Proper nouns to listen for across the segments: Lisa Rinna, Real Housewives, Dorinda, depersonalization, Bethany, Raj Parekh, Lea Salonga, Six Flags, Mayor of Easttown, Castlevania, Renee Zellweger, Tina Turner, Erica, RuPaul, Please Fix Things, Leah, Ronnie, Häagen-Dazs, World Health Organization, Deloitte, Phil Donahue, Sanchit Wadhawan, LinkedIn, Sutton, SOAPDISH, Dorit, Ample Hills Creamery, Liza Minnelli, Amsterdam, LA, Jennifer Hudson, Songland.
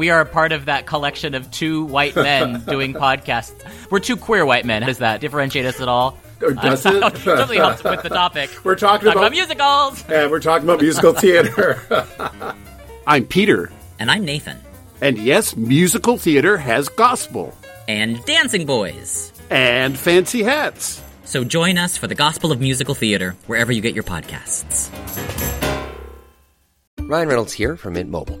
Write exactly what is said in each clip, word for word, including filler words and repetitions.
we are a part of that collection of two white men doing podcasts. We're two queer white men. How does that differentiate us at all? Or does it? It totally helps with the topic. We're talking, we're talking about, about musicals. And we're talking about musical theater. I'm Peter. And I'm Nathan. And yes, musical theater has gospel. And dancing boys. And fancy hats. So join us for the Gospel of Musical Theater, wherever you get your podcasts. Ryan Reynolds here from Mint Mobile.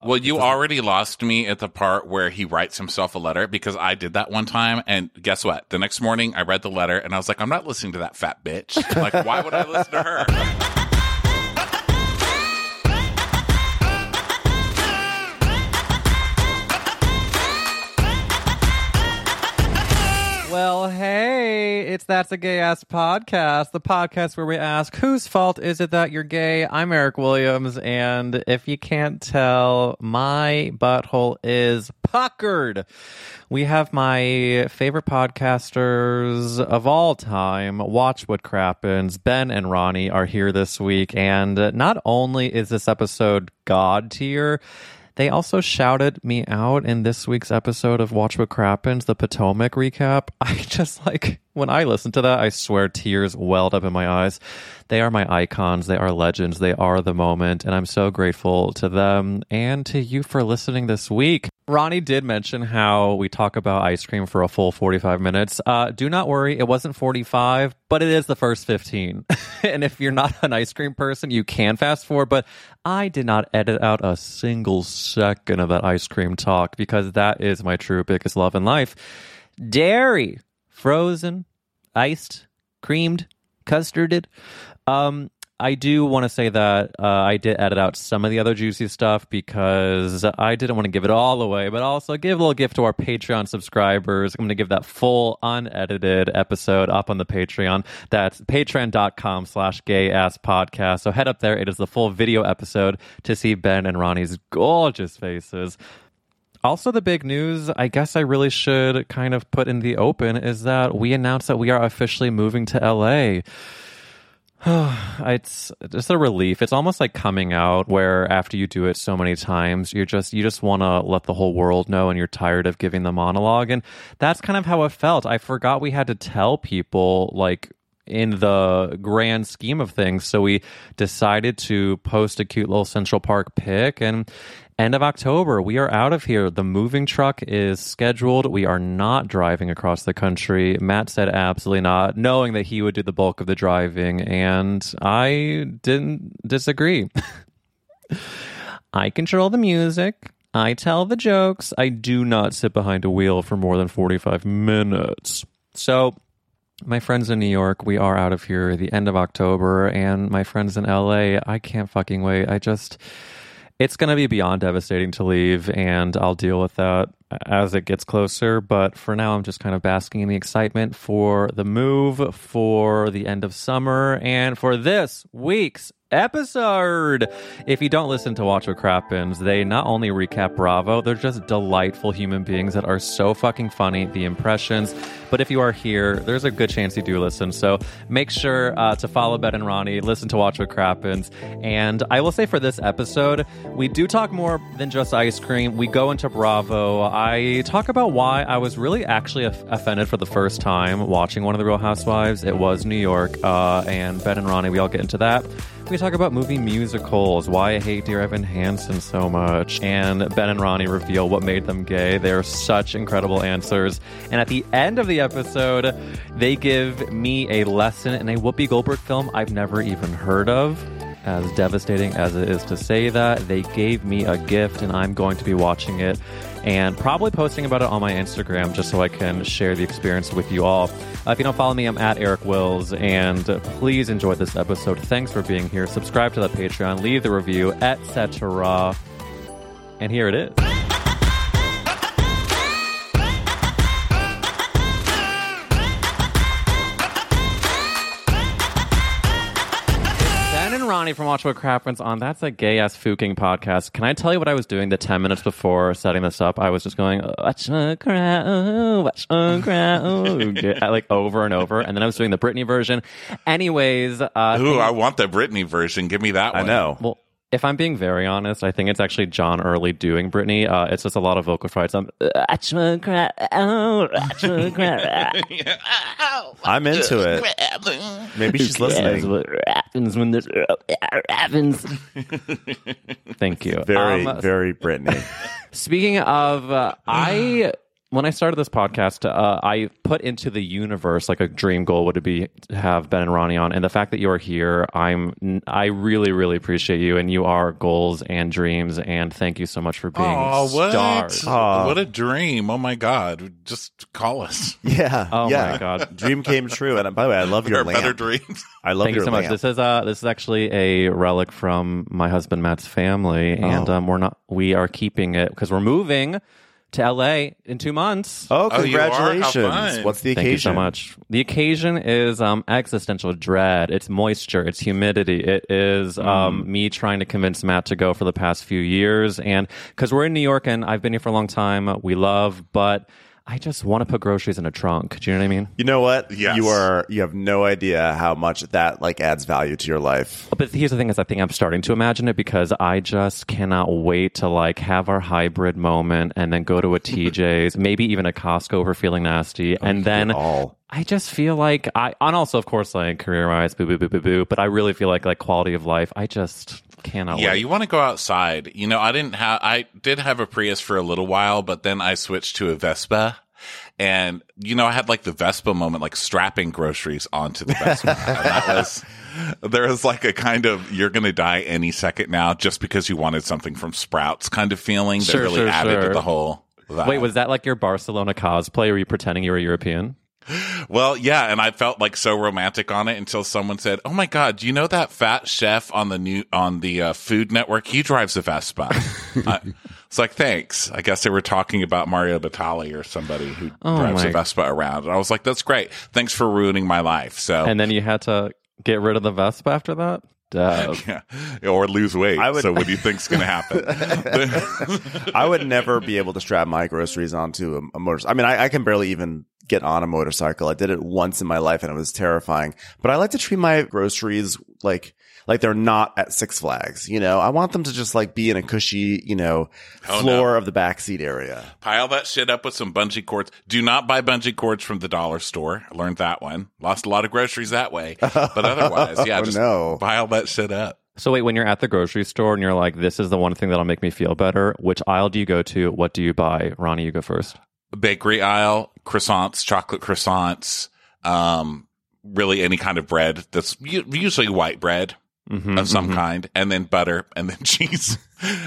Well, you already lost me at the part where he writes himself a letter, because I did that one time, and guess what? The next morning, I read the letter, and I was like, I'm not listening to that fat bitch. Like, why would I listen to her? Well, hey, it's That's a Gay-Ass Podcast, the podcast where we ask, whose fault is it that you're gay? I'm Eric Williams, and if you can't tell, my butthole is puckered. We have my favorite podcasters of all time, Watch What Crappens. Ben and Ronnie are here this week, and not only is this episode God-tier, they also shouted me out in this week's episode of Watch What Crappens, the Potomac recap. I just, like, when I listened to that, I swear tears welled up in my eyes. They are my icons. They are legends. They are the moment. And I'm so grateful to them and to you for listening this week. Ronnie did mention how we talk about ice cream for a full forty-five minutes. Uh, do not worry. It wasn't forty-five, but it is the first fifteen. And if you're not an ice cream person, you can fast forward. But I did not edit out a single second of that ice cream talk, because that is my true biggest love in life. Dairy. Frozen, iced, creamed, custarded. Um, I do want to say that uh, I did edit out some of the other juicy stuff because I didn't want to give it all away, but also give a little gift to our Patreon subscribers. I'm going to give that full unedited episode up on the Patreon. That's patreon.com slash gay ass podcast. So head up there. It is the full video episode to see Ben and Ronnie's gorgeous faces. Also, the big news, I guess I really should kind of put in the open, is that we announced that we are officially moving to L A. It's just a relief. It's almost like coming out, where after you do it so many times, you're just you just want to let the whole world know, and you're tired of giving the monologue. And that's kind of how it felt. I forgot we had to tell people, like, in the grand scheme of things. So we decided to post a cute little Central Park pic, and end of October, we are out of here. The moving truck is scheduled. We are not driving across the country. Matt said absolutely not, knowing that he would do the bulk of the driving, and I didn't disagree. I control the music. I tell the jokes. I do not sit behind a wheel for more than forty-five minutes. So, my friends in New York, we are out of here the end of October, and my friends in L A, I can't fucking wait. I just... It's going to be beyond devastating to leave, and I'll deal with that as it gets closer. But for now, I'm just kind of basking in the excitement for the move, for the end of summer, and for this week's episode. If you don't listen to Watch What Crappens, they not only recap Bravo, they're just delightful human beings that are so fucking funny, the impressions. But if you are here, there's a good chance you do listen, so make sure uh, to follow Ben and Ronnie, listen to Watch What Crappens. And I will say, for this episode, we do talk more than just ice cream. We go into Bravo. I talk about why I was really actually aff- offended for the first time watching one of the Real Housewives. It was New York, uh, and Ben and Ronnie, we all get into that. We talk about movie musicals, why I hate Dear Evan Hansen so much, and Ben and Ronnie reveal what made them gay. They are such incredible answers. And at the end of the episode, they give me a lesson in a Whoopi Goldberg film I've never even heard of. As devastating as it is to say that, they gave me a gift, and I'm going to be watching it and probably posting about it on my Instagram, just so I can share the experience with you all. Uh, if you don't follow me, I'm at Eric Wills, and please enjoy this episode. Thanks for being here. Subscribe to the Patreon, leave the review, et cetera. And here it is. Ben and Ronnie from Watch What Crappens on That's a Gay-Ass Fucking Podcast. Can I tell you what I was doing the ten minutes before setting this up? I was just going, oh, watch a crowd, watch a crowd, like over and over. And then I was doing the Britney version. Anyways. Uh, Ooh, I want the Britney version. Give me that one. I know. Well, if I'm being very honest, I think it's actually John Early doing Britney. Uh, it's just a lot of vocal fries. I'm, I'm into it. Maybe she's listening. What happens when this happens? Thank you. Very, um, very Britney. Speaking of, uh, I... When I started this podcast, uh, I put into the universe like a dream goal would be to have Ben and Ronnie on, and the fact that you are here, I'm I really really appreciate you, and you are goals and dreams, and thank you so much for being oh, what? stars. Oh. What a dream! Oh my God, just call us. Yeah. Oh yeah. My God, dream came true. And by the way, I love your lamp. Better dreams. I love. Thank your you so lamp. much. This is uh this is actually a relic from my husband Matt's family, oh. and um, we're not we are keeping it because we're moving to L A in two months. Oh, congratulations. Oh, what's the occasion? Thank you so much. The occasion is um, existential dread. It's moisture. It's humidity. It is mm. um, me trying to convince Matt to go for the past few years. And because we're in New York and I've been here for a long time, we love, but I just want to put groceries in a trunk. Do you know what I mean? You know what? Yes. You are. You have no idea how much that like adds value to your life. But here's the thing is I think I'm starting to imagine it because I just cannot wait to like have our hybrid moment and then go to a T J's, maybe even a Costco if we're feeling nasty. And then I just feel like I, and also of course like career-wise, boo, boo, boo, boo, boo. But I really feel like like quality of life. I just cannot. Yeah, wait. You want to go outside. You know, I didn't have. I did have a Prius for a little while, but then I switched to a Vespa. And, you know, I had like the Vespa moment, like strapping groceries onto the Vespa. And that was, there was like a kind of you're going to die any second now just because you wanted something from Sprouts kind of feeling that sure, really sure, added sure. to the whole vibe. Wait, was that like your Barcelona cosplay? Were you pretending you were European? Well, yeah, and I felt like so romantic on it until someone said, "Oh my God, you know that fat chef on the new on the uh, Food Network? He drives a Vespa." I, it's like, thanks. I guess they were talking about Mario Batali or somebody who oh drives my. a Vespa around, and I was like, "That's great. Thanks for ruining my life." So, and then you had to get rid of the Vespa after that. Uh, yeah. Or lose weight. I would, so what do you think's going to happen? I would never be able to strap my groceries onto a, a motorcycle. I mean, I, I can barely even get on a motorcycle. I did it once in my life and it was terrifying. But I like to treat my groceries like like they're not at Six Flags. You know, I want them to just like be in a cushy, you know, oh, floor no. of the backseat area. Pile that shit up with some bungee cords. Do not buy bungee cords from the dollar store. I learned that one. Lost a lot of groceries that way. But otherwise, yeah, just oh, no. pile that shit up. So wait, when you're at the grocery store and you're like, this is the one thing that'll make me feel better, which aisle do you go to? What do you buy? Ronnie, you go first. Bakery aisle, croissants, chocolate croissants, um, really any kind of bread that's usually white bread mm-hmm, of some mm-hmm. kind, and then butter, and then cheese,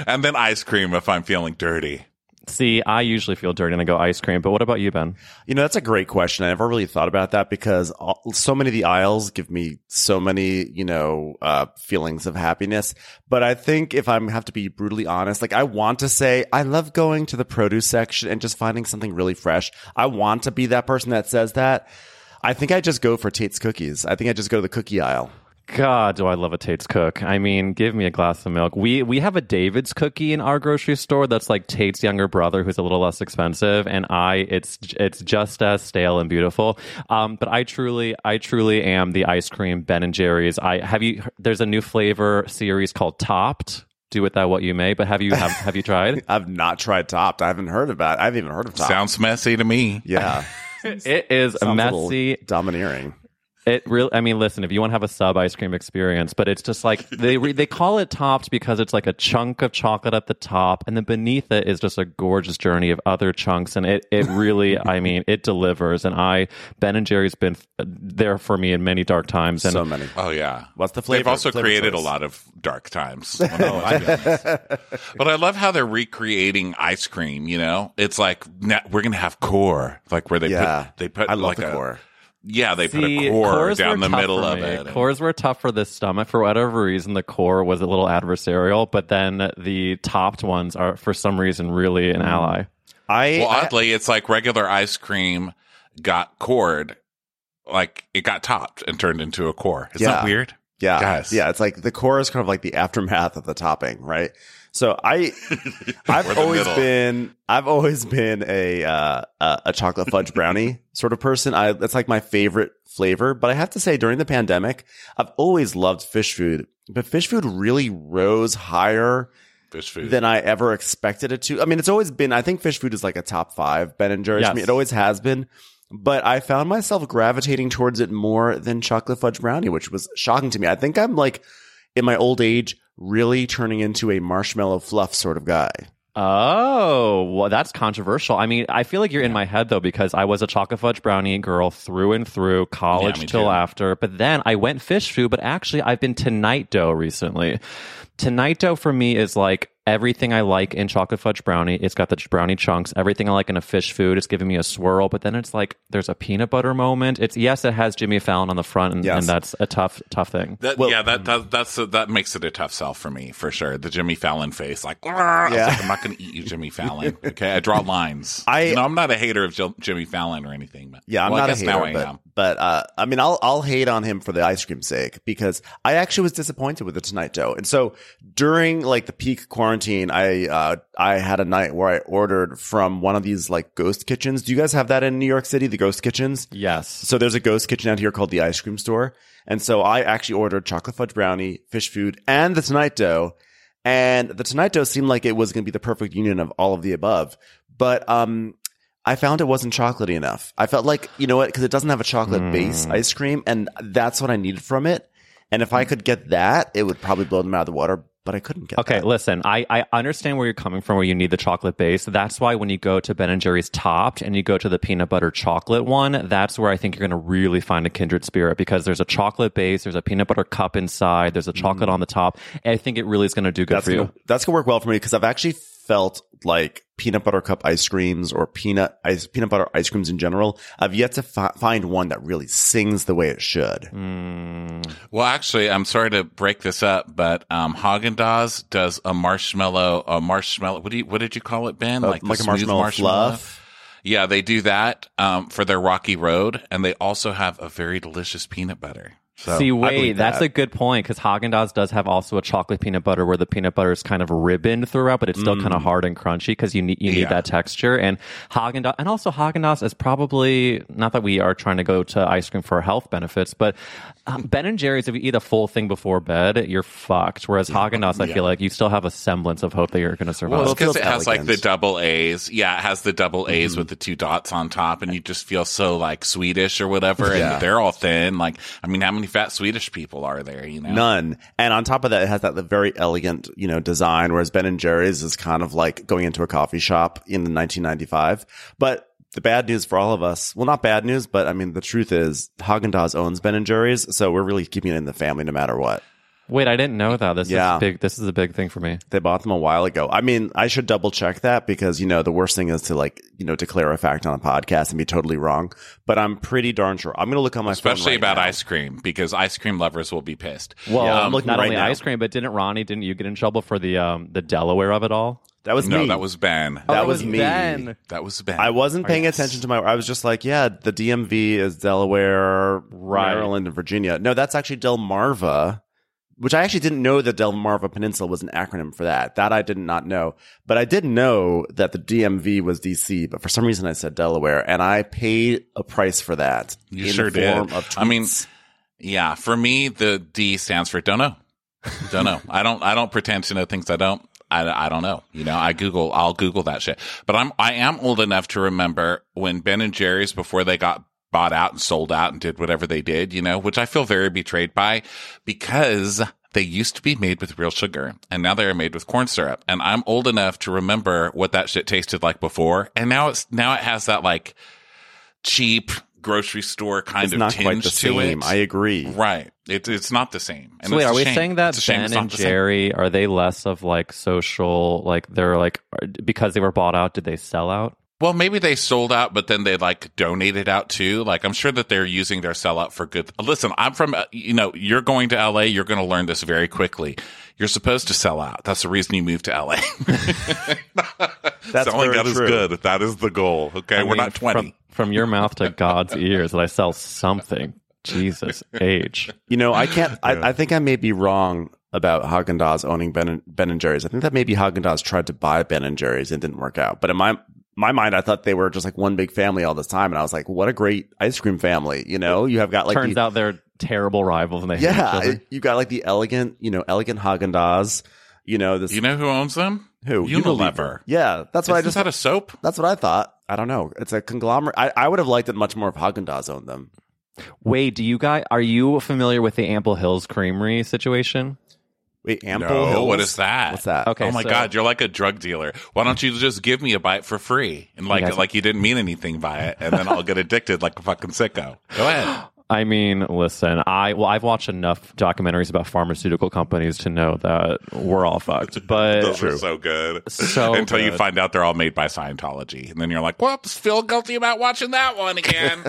and then ice cream if I'm feeling dirty. See, I usually feel dirty and I go ice cream, but what about you, Ben? You know, that's a great question. I never really thought about that because all, so many of the aisles give me so many, you know, uh, feelings of happiness. But I think if I have to be brutally honest, like I want to say I love going to the produce section and just finding something really fresh. I want to be that person that says that. I think I just go for Tate's Cookies. I think I just go to the cookie aisle. God, do I love a Tate's Cook. I mean, give me a glass of milk. We we have a David's cookie in our grocery store that's like Tate's younger brother who's a little less expensive, and I it's it's just as stale and beautiful. Um, but I truly I truly am the ice cream Ben and Jerry's. I have you there's a new flavor series called Topped. Do with that what you may, but have you have, have you tried? I've not tried Topped. I haven't heard about it. I haven't even heard of Topped. Sounds messy to me. Yeah. It is sounds messy, domineering. It really, I mean, listen, if you want to have a sub ice cream experience, but it's just like they re, they call it Topped because it's like a chunk of chocolate at the top, and then beneath it is just a gorgeous journey of other chunks. And it, it really, I mean, it delivers. And I, Ben and Jerry's been there for me in many dark times. And so many. Oh, yeah. What's the flavor? They've also flavor created choice? a lot of dark times. Well, no, I but I love how they're recreating ice cream, you know? It's like, we're going to have core, like where they yeah. put, they put I love like the a, core. Yeah, they See, put a core down the middle of it. Cores were tough for this stomach. For whatever reason, the core was a little adversarial, but then the topped ones are, for some reason, really an ally. I, well, oddly, I, it's like regular ice cream got cored. Like, it got topped and turned into a core. Isn't yeah. that weird? Yeah. Guys. Yeah, it's like the core is kind of like the aftermath of the topping, right? So I, I've always middle. been, I've always been a uh, a chocolate fudge brownie sort of person. I that's like my favorite flavor. But I have to say, during the pandemic, I've always loved fish food. But fish food really rose higher fish food. than I ever expected it to. I mean, it's always been. I think fish food is like a top five Ben and Jerry's. Yes. I mean, it always has been. But I found myself gravitating towards it more than chocolate fudge brownie, which was shocking to me. I think I'm like in my old age. Really turning into a marshmallow fluff sort of guy. Oh, well, that's controversial. I mean, I feel like you're yeah. in my head, though, because I was a chocolate fudge brownie girl through and through, college yeah, till too. after. But then I went fish food, but actually I've been Tonight Dough recently. Tonight Dough for me is like everything I like in chocolate fudge brownie. It's got the brownie chunks, everything I like in a fish food. It's giving me a swirl, but then it's like there's a peanut butter moment. It's yes, it has Jimmy Fallon on the front, and, yes. and that's a tough, tough thing. That, well, yeah, that, that that's a, that makes it a tough sell for me for sure. The Jimmy Fallon face, like, yeah. I was like I'm not going to eat you, Jimmy Fallon. Okay, I draw lines. I you know, I'm not a hater of Jill, Jimmy Fallon or anything. But, yeah, I'm well, not I guess a hater, now I but, am. but uh, I mean, I'll I'll hate on him for the ice cream's sake because I actually was disappointed with the Tonight Dough, and so during like the peak quarantine. Quarantine, I uh, I had a night where I ordered from one of these like ghost kitchens. Do you guys have that in New York City? The ghost kitchens? Yes. So there's a ghost kitchen out here called the Ice Cream Store, and so I actually ordered chocolate fudge brownie, fish food, and the Tonight Dough. And the Tonight Dough seemed like it was going to be the perfect union of all of the above, but um, I found it wasn't chocolatey enough. I felt like you know what, because it doesn't have a chocolate mm. base ice cream, and that's what I needed from it. And if I could get that, it would probably blow them out of the water. But I couldn't get Okay, that. listen, I, I understand where you're coming from, where you need the chocolate base. That's why when you go to Ben and Jerry's Topped and you go to the peanut butter chocolate one, that's where I think you're going to really find a kindred spirit because there's a chocolate base, there's a peanut butter cup inside, there's a chocolate mm. on the top. And I think it really is going to do good that's for gonna, you. That's going to work well for me because I've actually felt like peanut butter cup ice creams or peanut ice, peanut butter ice creams in general. I've yet to fi- find one that really sings the way it should. Mm. Well, actually, I'm sorry to break this up, but um, Häagen-Dazs does a marshmallow, a marshmallow. What do you, what did you call it, Ben? Uh, like like a marshmallow, marshmallow fluff. Yeah, they do that um, for their Rocky Road, and they also have a very delicious peanut butter. So See, wait, that's that. a good point because Häagen-Dazs does have also a chocolate peanut butter where the peanut butter is kind of ribboned throughout, but it's still mm. kind of hard and crunchy because you need you need yeah. that texture. And Häagen-Dazs, and also Häagen-Dazs is probably not that we are trying to go to ice cream for health benefits, but um, Ben and Jerry's, if you eat a full thing before bed, you're fucked. Whereas Häagen-Dazs, I yeah. feel like you still have a semblance of hope that you're going to survive. Well, because it, it has elegant. like the double A's, yeah, it has the double A's mm-hmm. with the two dots on top, and you just feel so like Swedish or whatever, yeah. and they're all thin. Like, I mean, how many fat Swedish people are there, you know? None. And on top of that, it has that the very elegant, you know, design, whereas Ben and Jerry's is kind of like going into a coffee shop in nineteen ninety-five. But the bad news for all of us, well, not bad news, but I mean, the truth is Häagen-Dazs owns Ben and Jerry's, so we're really keeping it in the family no matter what. Wait, I didn't know that. This yeah. is big. This is a big thing for me. They bought them a while ago. I mean, I should double check that because, you know, the worst thing is to like, you know, declare a fact on a podcast and be totally wrong. But I'm pretty darn sure. I'm going to look on my Especially phone Especially right about now. Ice cream because ice cream lovers will be pissed. Well, yeah, I'm um, looking not right only now. Ice cream, but didn't Ronnie, didn't you get in trouble for the um, the Delaware of it all? That was no, me. No, that was Ben. That, oh, that was me. Ben. That was Ben. I wasn't paying Are attention to my... I was just like, yeah, the D M V is Delaware, right. Maryland, and Virginia. No, that's actually Delmarva. Which I actually didn't know that Delmarva Peninsula was an acronym for that. That I did not know. But I did know that the D M V was D C, but for some reason I said Delaware, and I paid a price for that. You in sure the form did. Of tweets. I mean, yeah, for me, the D stands for don't know. Don't know. I don't I don't pretend to know things I don't. I, I don't know. You know, I Google, I'll Google that shit. But I'm I am old enough to remember when Ben and Jerry's, before they got bought out and sold out and did whatever they did, you know, which I feel very betrayed by because they used to be made with real sugar and now they're made with corn syrup. And I'm old enough to remember what that shit tasted like before. And now it's, now it has that like cheap grocery store kind it's of not tinge quite the to same. It. I agree. Right. It, it's not the same. And so wait, are we shame. saying that Ben and Jerry, are they less of like social, like they're like, because they were bought out, did they sell out? Well, maybe they sold out, but then they, like, donated out, too. Like, I'm sure that they're using their sellout for good. Listen, I'm from, you know, you're going to L A. You're going to learn this very quickly. You're supposed to sell out. That's the reason you moved to L A. That's Selling out is good. That is the goal. Okay, I we're mean, not twenty. From, from your mouth to God's ears that I sell something. Jesus, age. You know, I can't, I, I think I may be wrong about Häagen-Dazs owning Ben, Ben and Jerry's. I think that maybe Häagen-Dazs tried to buy Ben and Jerry's and didn't work out. But in my my mind, I thought they were just like one big family all this time, and I was like, "What a great ice cream family!" You know, you have got like turns the, out they're terrible rivals, and they yeah, hate each other. You've got like the elegant, you know, elegant Häagen-Dazs. You know, this. You know who owns them? Who Unilever? Yeah, that's what Isn't I just. Is that a soap? That's what I thought. I don't know. It's a conglomerate. I, I would have liked it much more if Häagen-Dazs owned them. Wait, do you guys are you familiar with the Ample Hills Creamery situation? Wait, Ample no, Hills? What is that? What's that? Okay, oh my so, God, you're like a drug dealer. Why don't you just give me a bite for free and like you guys, like you didn't mean anything by it, and then I'll get addicted like a fucking sicko. Go ahead. I mean, listen, I well, I've watched enough documentaries about pharmaceutical companies to know that we're all fucked. But those are so good. So until good. You find out they're all made by Scientology, and then you're like, whoops, feel guilty about watching that one again.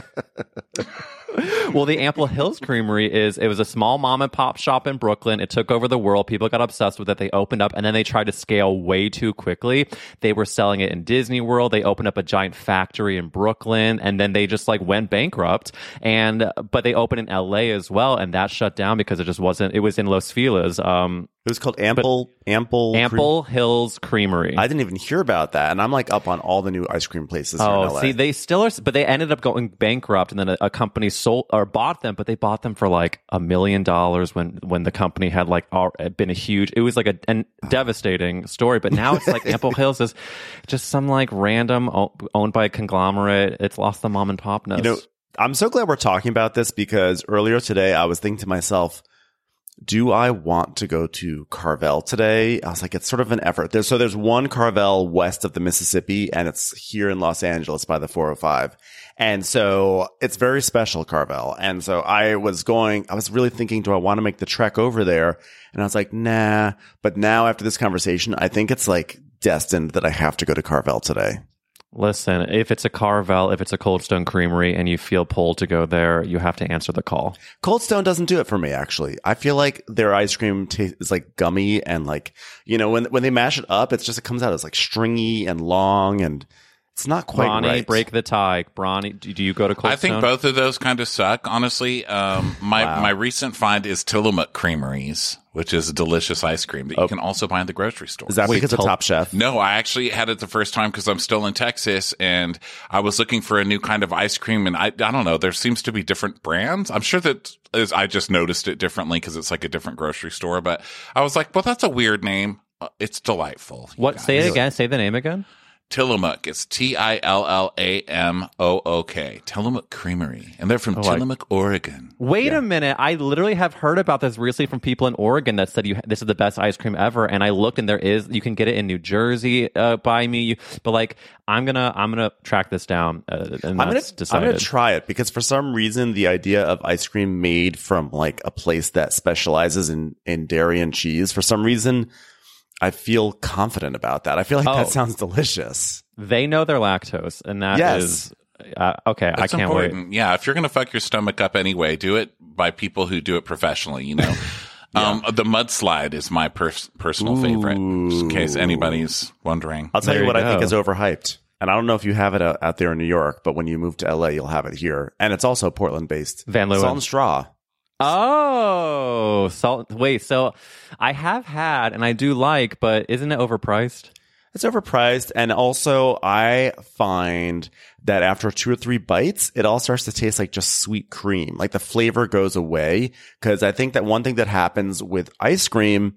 Well, the Ample Hills Creamery is it was a small mom and pop shop in Brooklyn. It took over the world. People got obsessed with it. They opened up and then they tried to scale way too quickly. They were selling it in Disney World. They opened up a giant factory in Brooklyn and then they just like went bankrupt. And but they opened in L A as well, and that shut down because it just wasn't it was in Los Feliz. Um It was called Ample Ample Ample Cream- Hills Creamery. I didn't even hear about that, and I'm like up on all the new ice cream places. Oh, in L A. See, they still are, but they ended up going bankrupt, and then a, a company sold or bought them, but they bought them for like a million dollars when when the company had like been a huge. It was like a an devastating story, but now it's like Ample Hills is just some like random owned by a conglomerate. It's lost the mom and popness. You know, I'm so glad we're talking about this because earlier today I was thinking to myself, do I want to go to Carvel today? I was like, it's sort of an effort. There's, so there's one Carvel west of the Mississippi, and it's here in Los Angeles by the four oh five. And so it's very special, Carvel. And so I was going, I was really thinking, do I want to make the trek over there? And I was like, nah. But now after this conversation, I think it's like destined that I have to go to Carvel today. Listen, if it's a Carvel, if it's a Cold Stone Creamery and you feel pulled to go there, you have to answer the call. Cold Stone doesn't do it for me, actually. I feel like their ice cream t- is like gummy and like, you know, when when they mash it up, it's just, it comes out as like stringy and long and it's not quite Ronnie, right. Break the tie. Ronnie, do you go to Cold I Stone? I think both of those kind of suck, honestly. Um, my, wow. my recent find is Tillamook Creameries, which is a delicious ice cream that oh. you can also buy in the grocery store. Is that Wait, because of t- Top Chef? No, I actually had it the first time because I'm still in Texas and I was looking for a new kind of ice cream. And I I don't know. There seems to be different brands. I'm sure that is, I just noticed it differently because it's like a different grocery store. But I was like, well, that's a weird name. It's delightful. What? Guys. Say it again. Say the name again. Tillamook. It's T I L L A M O O K. Tillamook Creamery. And they're from oh, Tillamook, I... Oregon. Wait yeah. a minute. I literally have heard about this recently from people in Oregon that said you this is the best ice cream ever. And I looked and there is, you can get it in New Jersey uh, by me. You, but like, I'm going to, I'm going to track this down. Uh, and I'm going to try it because for some reason, the idea of ice cream made from like a place that specializes in, in dairy and cheese, for some reason, I feel confident about that. I feel like oh. that sounds delicious. They know they're lactose, and that yes. is uh, okay. It's I can't important. wait. Yeah, if you're gonna fuck your stomach up anyway, do it by people who do it professionally. You know, yeah. um, the mudslide is my pers- personal Ooh. favorite. In case anybody's wondering, I'll tell there you what you I think is overhyped, and I don't know if you have it out there in New York, but when you move to L A, you'll have it here, and it's also Portland based. Van Leeuwen. Salt and Straw. Oh, salt. Wait, so I have had and I do like, but isn't it overpriced? It's overpriced. And also, I find that after two or three bites, it all starts to taste like just sweet cream. Like the flavor goes away. Because I think that one thing that happens with ice cream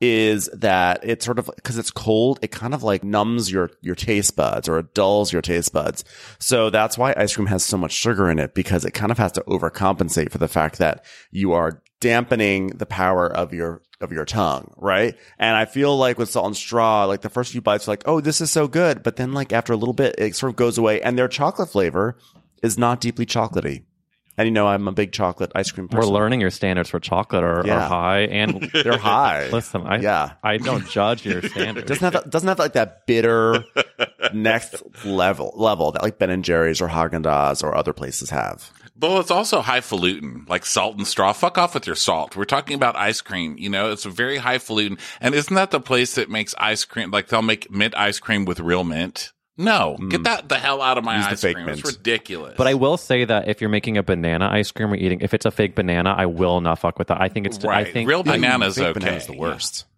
is that it sort of, because it's cold, it kind of like numbs your your taste buds or it dulls your taste buds. So that's why ice cream has so much sugar in it, because it kind of has to overcompensate for the fact that you are dampening the power of your of your tongue, right? And I feel like with Salt and Straw, like the first few bites are like, oh, this is so good, but then like after a little bit it sort of goes away, and their chocolate flavor is not deeply chocolatey. And you know, I'm a big chocolate ice cream person. We're learning your standards for chocolate are, yeah. are high. And they're high. Listen, I yeah. I don't judge your standards. Doesn't have, doesn't have like that bitter next level level that like Ben and Jerry's or Häagen-Dazs or other places have. Well, it's also highfalutin, like Salt and Straw. Fuck off with your salt. We're talking about ice cream. You know, it's a very highfalutin. And isn't that the place that makes ice cream? Like they'll make mint ice cream with real mint. No, mm. get that the hell out of my Use ice cream. Mint. It's ridiculous. But I will say that if you're making a banana ice cream or eating, if it's a fake banana, I will not fuck with that. I think it's right. I think real bananas okay. Banana's the worst. Yeah.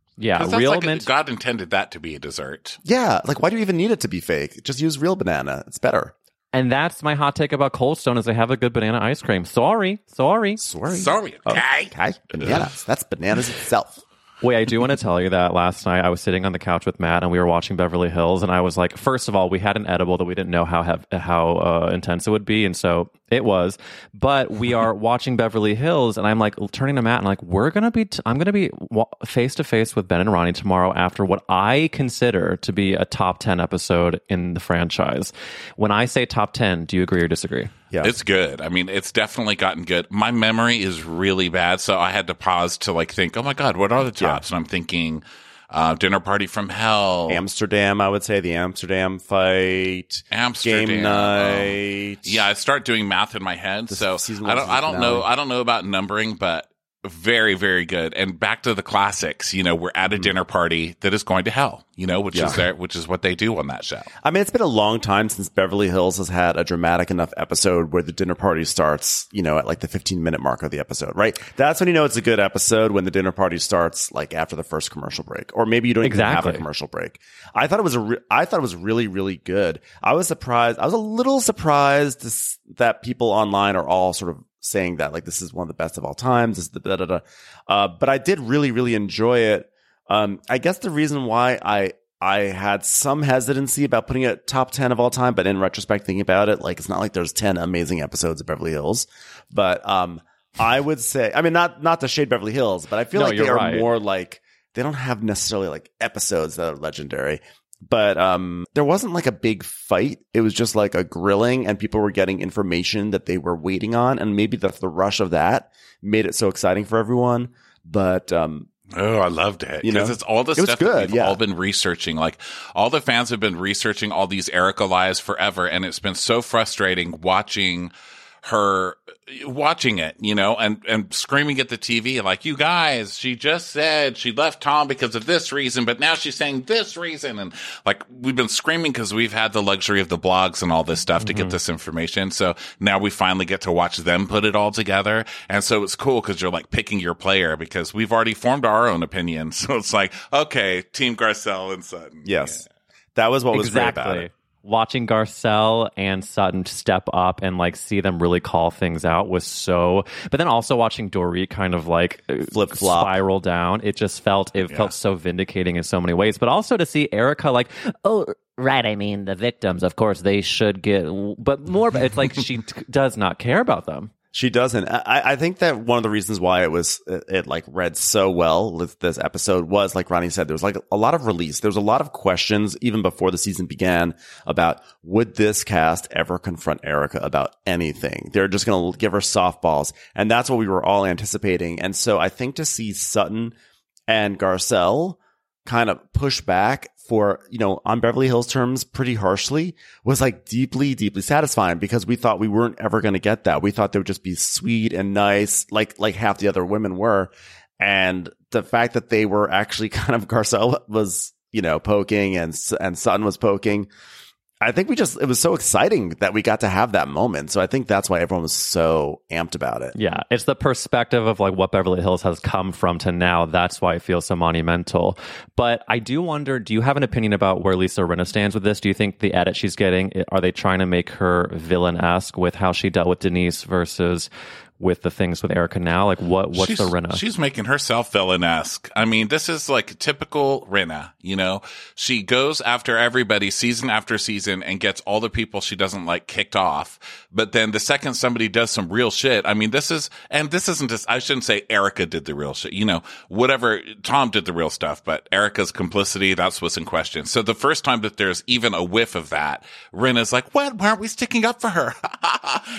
Yeah, real like mint. A, God intended that to be a dessert. Yeah, like why do you even need it to be fake? Just use real banana. It's better. And that's my hot take about Cold Stone is they have a good banana ice cream. Sorry, sorry, sorry, sorry. Okay, okay. Bananas. That's bananas itself. Wait, I do want to tell you that last night I was sitting on the couch with Matt and we were watching Beverly Hills and I was like, first of all, we had an edible that we didn't know how hev- how uh, intense it would be, and so it was. But we are watching Beverly Hills and I'm like turning to Matt and like we're gonna be t- I'm gonna be face to face with Ben and Ronnie tomorrow after what I consider to be a top ten episode in the franchise. When I say top ten, do you agree or disagree? Yeah. It's good. I mean, it's definitely gotten good. My memory is really bad, so I had to pause to like think, oh my God, what are the tops? Yeah. And I'm thinking uh, Dinner Party from Hell. Amsterdam, I would say. The Amsterdam fight. Amsterdam. Game Night. Um, yeah, I start doing math in my head. This so I don't I don't know I don't know about numbering, but very, very good. And back to the classics, you know, we're at a mm-hmm. dinner party that is going to hell, you know, which yeah. is their, which is what they do on that show. I mean, it's been a long time since Beverly Hills has had a dramatic enough episode where the dinner party starts, you know, at like the fifteen minute mark of the episode, right? That's when you know it's a good episode, when the dinner party starts like after the first commercial break, or maybe you don't exactly. even have a commercial break. I thought it was a re- I thought it was really, really good. I was surprised. I was a little surprised s- that people online are all sort of saying that like this is one of the best of all times, this is the da da da, uh, but I did really really enjoy it. Um, I guess the reason why I I had some hesitancy about putting it top ten of all time, but in retrospect thinking about it, like it's not like there's ten amazing episodes of Beverly Hills, but um, I would say, I mean not not to shade Beverly Hills, but I feel no, like they are right. more like they don't have necessarily like episodes that are legendary. But um, there wasn't like a big fight. It was just like a grilling and people were getting information that they were waiting on. And maybe the, the rush of that made it so exciting for everyone. But um, oh, I loved it. You know, it's all the it stuff good, that we've yeah. all been researching. Like all the fans have been researching all these Erica lies forever. And it's been so frustrating watching her watching it, you know, and, and screaming at the T V like, you guys, she just said she left Tom because of this reason, but now she's saying this reason. And like, we've been screaming because we've had the luxury of the blogs and all this stuff mm-hmm. to get this information. So now we finally get to watch them put it all together. And so it's cool because you're like picking your player because we've already formed our own opinion. So it's like, okay, Team Garcelle and Sutton. Yes. Yeah. That was what exactly. was great about it. Watching Garcelle and Sutton step up and like see them really call things out was so. But then also watching Dorit kind of like flip flop, spiral down. It just felt it yeah. felt so vindicating in so many ways. But also to see Erica like, oh right, I mean the victims, of course they should get, but more. It's like she t- does not care about them. She doesn't. I, I think that one of the reasons why it was it, it like read so well with this episode was, like Ronnie said, there was like a lot of release. There was a lot of questions even before the season began about would this cast ever confront Erica about anything? They're just going to give her softballs, and that's what we were all anticipating. And so I think to see Sutton and Garcelle kind of push back for, you know, on Beverly Hills terms pretty harshly was like deeply, deeply satisfying because we thought we weren't ever going to get that. We thought they would just be sweet and nice like like half the other women were. And the fact that they were actually kind of, Garcelle was, you know, poking and and Sutton was poking. I think we just, it was so exciting that we got to have that moment. So I think that's why everyone was so amped about it. Yeah. It's the perspective of like what Beverly Hills has come from to now. That's why it feels so monumental. But I do wonder, do you have an opinion about where Lisa Rinna stands with this? Do you think the edit she's getting, are they trying to make her villain-esque with how she dealt with Denise versus with the things with Erica now? Like what, what's she's, the Rinna? She's making herself villain-esque. I mean, this is like typical Rinna, you know? She goes after everybody season after season and gets all the people she doesn't like kicked off. But then the second somebody does some real shit, I mean, this is, and this isn't just, I shouldn't say Erica did the real shit, you know, whatever, Tom did the real stuff, but Erica's complicity, that's what's in question. So the first time that there's even a whiff of that, Rinna's like, what? Why aren't we sticking up for her?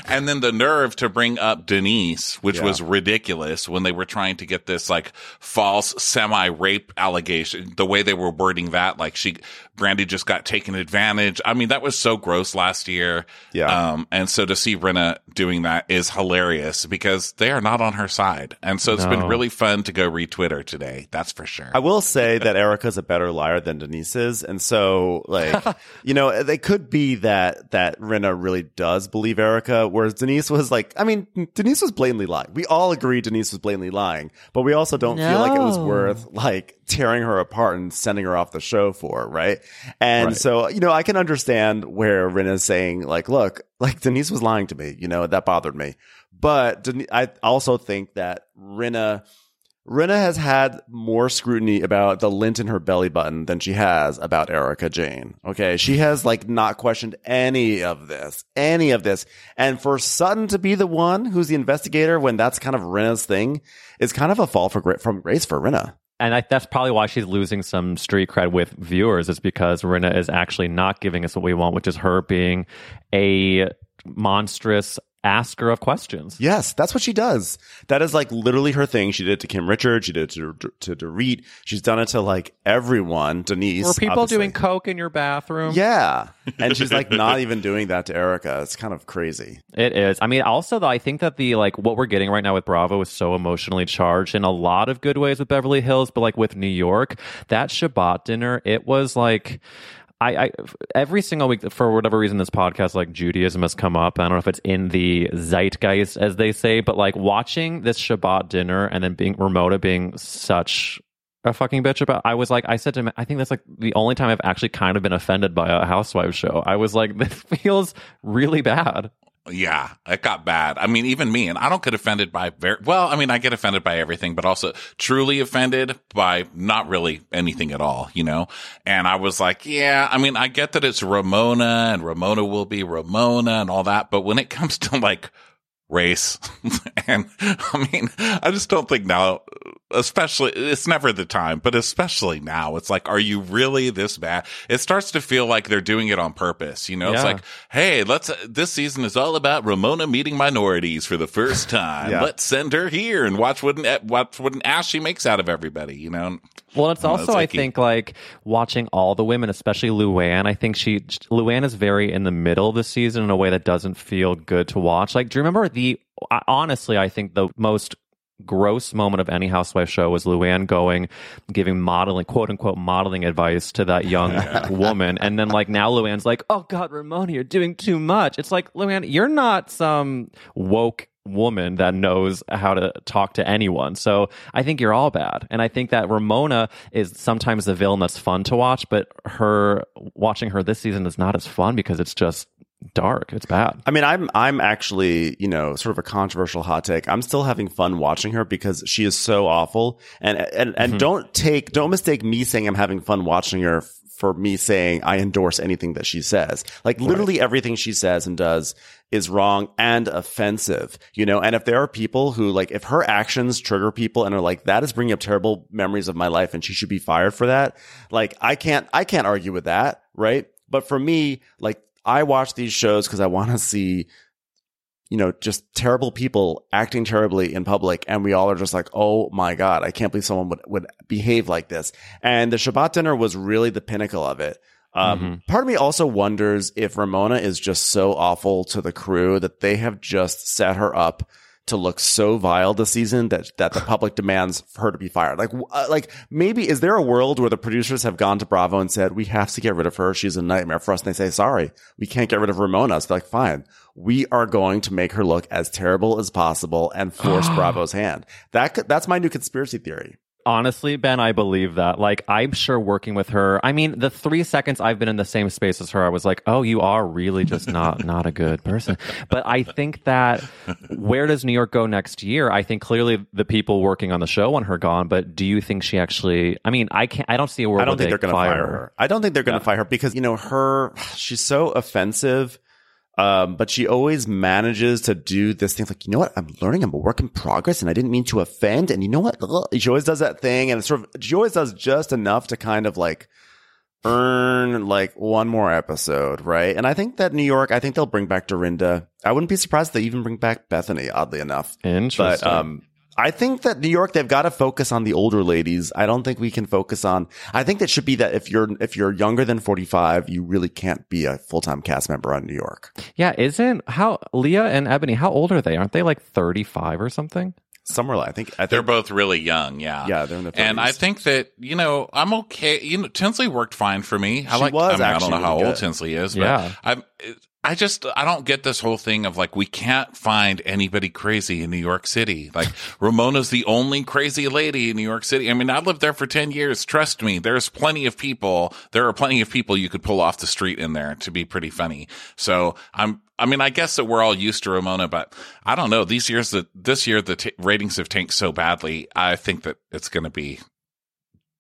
And then the nerve to bring up Denise Denise, which yeah. was ridiculous when they were trying to get this like false semi-rape allegation. The way they were wording that, like she Brandy just got taken advantage. I mean, that was so gross last year. Yeah. Um, and so to see Rinna doing that is hilarious because they are not on her side. And so it's no. been really fun to go read Twitter today. That's for sure. I will say that Erica's a better liar than Denise is. And so like, you know, they could be that, that Rinna really does believe Erica, whereas Denise was like, I mean, Denise was blatantly lying. We all agree Denise was blatantly lying, but we also don't no. feel like it was worth like tearing her apart and sending her off the show for, right? And right. so, you know, I can understand where Rinna's saying like, look, like Denise was lying to me, you know, that bothered me. But Den- I also think that Rinna... Rinna has had more scrutiny about the lint in her belly button than she has about Erica Jane. Okay. She has like not questioned any of this, any of this. And for Sutton to be the one who's the investigator when that's kind of Rinna's thing is kind of a fall for, from grace for Rinna. And I, that's probably why she's losing some street cred with viewers, is because Rinna is actually not giving us what we want, which is her being a monstrous asker of questions. Yes, that's what she does. That is like literally her thing. She did it to Kim Richards. She did it to, to Dorit. She's done it to like everyone. Denise. Were people obviously. Doing coke in your bathroom? Yeah. And she's like not even doing that to Erica. It's kind of crazy. It is. I mean, also though, I think that the like what we're getting right now with Bravo is so emotionally charged in a lot of good ways with Beverly Hills, but like with New York, that Shabbat dinner, it was like... I, I every single week, for whatever reason, this podcast, like Judaism has come up. I don't know if it's in the zeitgeist, as they say, but like watching this Shabbat dinner and then being Ramona being such a fucking bitch about, I was like, I said to him, I think that's like the only time I've actually kind of been offended by a housewife show. I was like, this feels really bad. Yeah, it got bad. I mean, even me, and I don't get offended by very well. I mean, I get offended by everything, but also truly offended by not really anything at all, you know? And I was like, yeah, I mean, I get that it's Ramona and Ramona will be Ramona and all that. But when it comes to like race and I mean, I just don't think now, especially it's never the time, but especially now it's like, are you really this bad? It starts to feel like they're doing it on purpose, you know? Yeah. It's like, hey, let's this season is all about Ramona meeting minorities for the first time. Yeah. Let's send her here and watch what an watch what an ass she makes out of everybody, you know? Well, it's I also know, it's I think like watching all the women, especially Luann. I think she Luann is very in the middle this season in a way that doesn't feel good to watch. Like, do you remember the honestly, I think the most gross moment of any housewife show was Luann going giving modeling quote unquote modeling advice to that young woman, and then like now Luann's like, oh god, Ramona, you're doing too much. It's like, Luann, you're not some woke woman that knows how to talk to anyone, so I think you're all bad. And I think that Ramona is sometimes the villain that's fun to watch, but her watching her this season is not as fun because it's just dark. It's bad. I mean, I'm I'm actually, you know, sort of a controversial hot take. I'm still having fun watching her because she is so awful. And and, and mm-hmm. don't take don't mistake me saying I'm having fun watching her f- for me saying I endorse anything that she says. Like right. literally everything she says and does is wrong and offensive, you know? And if there are people who like, if her actions trigger people and are like, that is bringing up terrible memories of my life and she should be fired for that. Like, I can't I can't argue with that. Right. But for me, like, I watch these shows because I want to see, you know, just terrible people acting terribly in public. And we all are just like, oh my God, I can't believe someone would, would behave like this. And the Shabbat dinner was really the pinnacle of it. Um, mm-hmm. Part of me also wonders if Ramona is just so awful to the crew that they have just set her up to look so vile this season that that the public demands her to be fired. Like, uh, like maybe is there a world where the producers have gone to Bravo and said, we have to get rid of her. She's a nightmare for us. And they say, sorry, we can't get rid of Ramona. So they're like, fine, we are going to make her look as terrible as possible and force Bravo's hand. That could, that's my new conspiracy theory. Honestly, Ben, I believe that. Like, I'm sure working with her, I mean, the three seconds I've been in the same space as her, I was like, oh, you are really just not not a good person. But I think that where does New York go next year? I think clearly the people working on the show want her gone, but do you think she actually, I mean, I can't, I don't see a world where they fire her. I don't think they're going to fire her. I don't think they're going to yeah. fire her because, you know, her, she's so offensive. Um, but she always manages to do this thing like, you know what? I'm learning. I'm a work in progress and I didn't mean to offend. And you know what? Ugh. She always does that thing. And it's sort of, she always does just enough to kind of like earn like one more episode, right? And I think that New York, I think they'll bring back Dorinda. I wouldn't be surprised if they even bring back Bethany, oddly enough. Interesting. But, um, I think that New York, they've got to focus on the older ladies. I don't think we can focus on, I think that should be that if you're, if you're younger than forty-five, you really can't be a full-time cast member on New York. Yeah. Isn't how Leah and Ebony, how old are they? Aren't they like thirty-five or something? Somewhere, I think, I think they're both really young. Yeah, yeah, they're in the thirties. And I think that, you know, I'm okay. You know, Tinsley worked fine for me. I she like. Was I, mean, I don't know how really old good. Tinsley is, but yeah. I'm. I just I don't get this whole thing of like we can't find anybody crazy in New York City. Like Ramona's the only crazy lady in New York City. I mean, I lived there for ten years. Trust me, there's plenty of people. There are plenty of people you could pull off the street in there to be pretty funny. So I'm. I mean, I guess that we're all used to Ramona, but I don't know. These years, that this year, the t- ratings have tanked so badly. I think that it's going to be